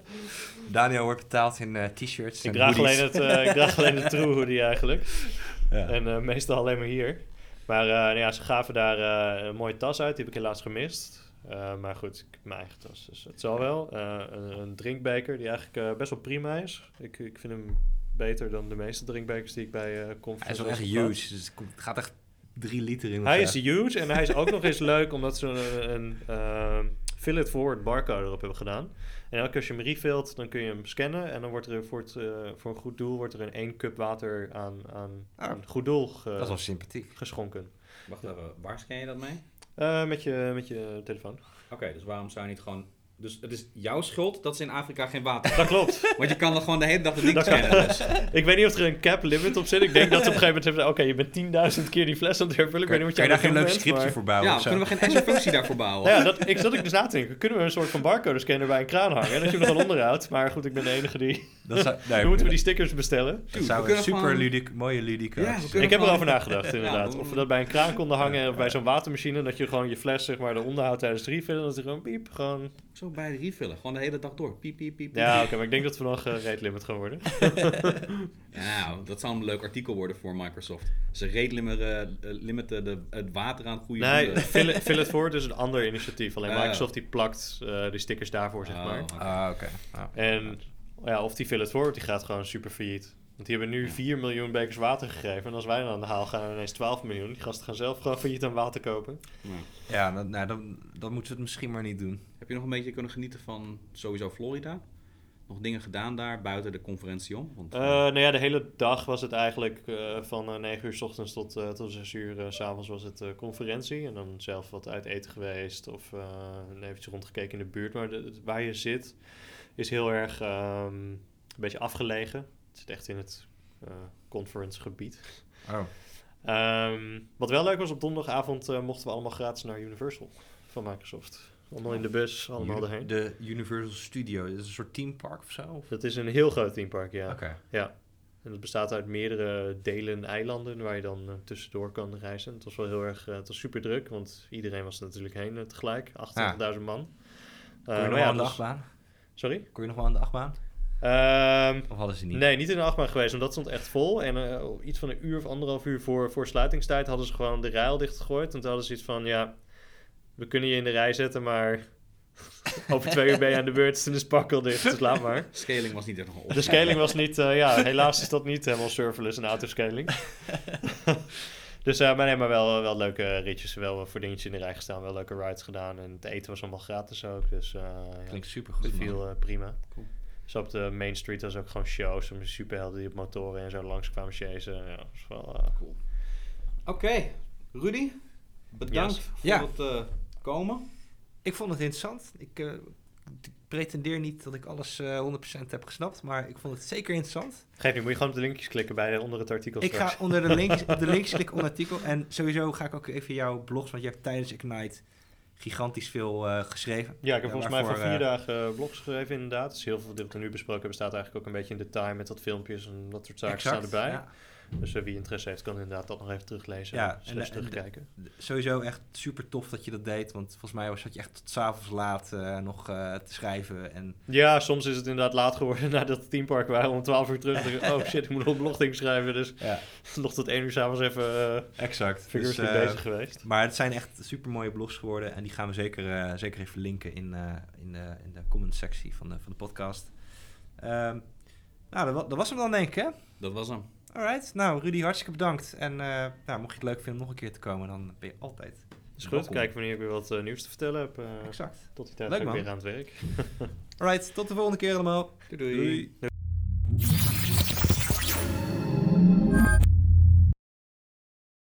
Daniel wordt betaald in t-shirts en hoodies. Ik draag alleen de True hoodie eigenlijk. Ja. En meestal alleen maar hier. Maar ze gaven daar een mooie tas uit. Die heb ik helaas gemist. Maar goed, ik heb mijn eigen tas. Dus het zal wel. Een drinkbeker die eigenlijk best wel prima is. Ik vind hem beter dan de meeste drinkbekers die ik bij Conference. Hij is wel echt huge. Dus het gaat echt 3 liter in. Hij is huge en hij is ook nog eens leuk omdat ze een fill it forward barcode erop hebben gedaan. En elke keer als je hem refillt, dan kun je hem scannen. En dan wordt er voor een goed doel wordt er 1 cup water aan een goed doel dat is wel sympathiek. Geschonken. Wacht even, waar scan je dat mee? Met je telefoon. Oké, dus waarom zou je niet gewoon... Dus het is jouw schuld dat ze in Afrika geen water hebben. Dat klopt. Want je kan dan gewoon de hele dag de ding scannen. Dus. Ik weet niet of er een cap limit op zit. Ik denk dat ze op een gegeven moment hebben... je bent 10.000 keer die fles aan het hervullen. Kun je daar geen leuk scriptje voor bouwen? Ja, kunnen we geen extra functie daarvoor bouwen? Ja, dat zat ik dus na te denken. Kunnen we een soort van barcode scanner bij een kraan hangen? En dat je hem dan onderhoudt. Maar goed, ik ben de enige die... Dan moeten we die stickers bestellen. Dat zou een super mooie ludieke... Ja, ik heb erover nagedacht, inderdaad. Of we dat bij een kraan konden hangen of bij zo'n watermachine. Dat je gewoon je fles zeg maar eronder houdt tijdens het refillen. Dat er gewoon piep, gewoon... Zo bij het refillen, gewoon de hele dag door. Piep, piep, piep. Ja, oké, maar ik denk dat we nog rate limit gaan worden. Nou, dat zou een leuk artikel worden voor Microsoft. Ze rate limiten het water aan goede doelen. Nee, fill it forward is een ander initiatief. Alleen Microsoft die plakt de stickers daarvoor, zeg maar. Okay. En ja, of die fill it forward, die gaat gewoon super failliet. Want die hebben nu 4 miljoen bekers water gegeven. En als wij dan aan de haal gaan, ineens 12 miljoen. Die gasten gaan zelf gewoon failliet aan water kopen. Ja, dan moeten we het misschien maar niet doen. Heb je nog een beetje kunnen genieten van sowieso Florida? Nog dingen gedaan daar buiten de conferentie om? Want, de hele dag was het eigenlijk van 9 uur 's ochtends tot 6 uur 's avonds was het conferentie. En dan zelf wat uit eten geweest of eventjes rondgekeken in de buurt. Maar waar je zit is heel erg een beetje afgelegen. Het zit echt in het conference gebied. Oh. Wat wel leuk was, op donderdagavond mochten we allemaal gratis naar Universal van Microsoft. Allemaal in de bus, allemaal erheen. De Universal Studio, is dat een soort teampark of zo? Of? Dat is een heel groot teampark, ja. Ja. En dat bestaat uit meerdere delen en eilanden waar je dan tussendoor kan reizen. Het was wel heel erg, het was super druk, want iedereen was er natuurlijk heen tegelijk. 28.000 man. Kon je nog wel aan de achtbaan? Sorry? Kon je nog wel aan de achtbaan? Of hadden ze niet? Nee, niet in de achtbaan geweest, want dat stond echt vol. En iets van 1 uur of 1,5 uur voor sluitingstijd hadden ze gewoon de rail dichtgegooid. En toen hadden ze iets van, we kunnen je in de rij zetten, maar over 2 uur ben je aan de beurt. En dus pak al dicht, dus laat maar. De scaling was niet echt nog op. De scaling was niet, helaas is dat niet helemaal serverless en autoscaling. Dus maar wel leuke ritjes, wel voor dingetjes in de rij gestaan, wel leuke rides gedaan. En het eten was allemaal gratis ook, dus klinkt supergoed. Het viel prima. Cool. Dus op de Main Street was ook gewoon shows van superhelden die op motoren en zo langs kwamen chasen. Ja, dat was wel cool. Oké, Rudy, bedankt voor het komen. Ik vond het interessant. Ik pretendeer niet dat ik alles 100% heb gesnapt, maar ik vond het zeker interessant. Geef niet, moet je gewoon op de linkjes klikken onder het artikel straks. Ik ga onder de linkjes klikken onder het artikel. En sowieso ga ik ook even jouw blogs, want je hebt tijdens Ignite... gigantisch veel geschreven. Ja, ik heb volgens mij voor 4 dagen blogs geschreven inderdaad. Dus heel veel wat we nu besproken hebben staat eigenlijk ook een beetje in detail met wat filmpjes en dat soort zaken staan erbij. Ja. Dus wie interesse heeft kan inderdaad dat nog even teruglezen en terugkijken. Sowieso echt super tof dat je dat deed, want volgens mij zat je echt tot 's avonds laat nog te schrijven. En... Ja, soms is het inderdaad laat geworden nadat het teampark waren om 12 uur terug. Dacht ik, oh shit, ik moet nog een blogding schrijven, dus nog tot 1 uur 's avonds even figures bezig geweest. Maar het zijn echt super mooie blogs geworden en die gaan we zeker even linken in de comment sectie van de podcast. Dat was hem dan denk ik, hè? Dat was hem. Alright, nou Rudy, hartstikke bedankt. En mocht je het leuk vinden om nog een keer te komen, dan ben je altijd. Is goed, kijk wanneer ik weer wat nieuws te vertellen heb. Exact. Tot die tijd ben ik weer aan het werk. Alright, tot de volgende keer allemaal. Doei.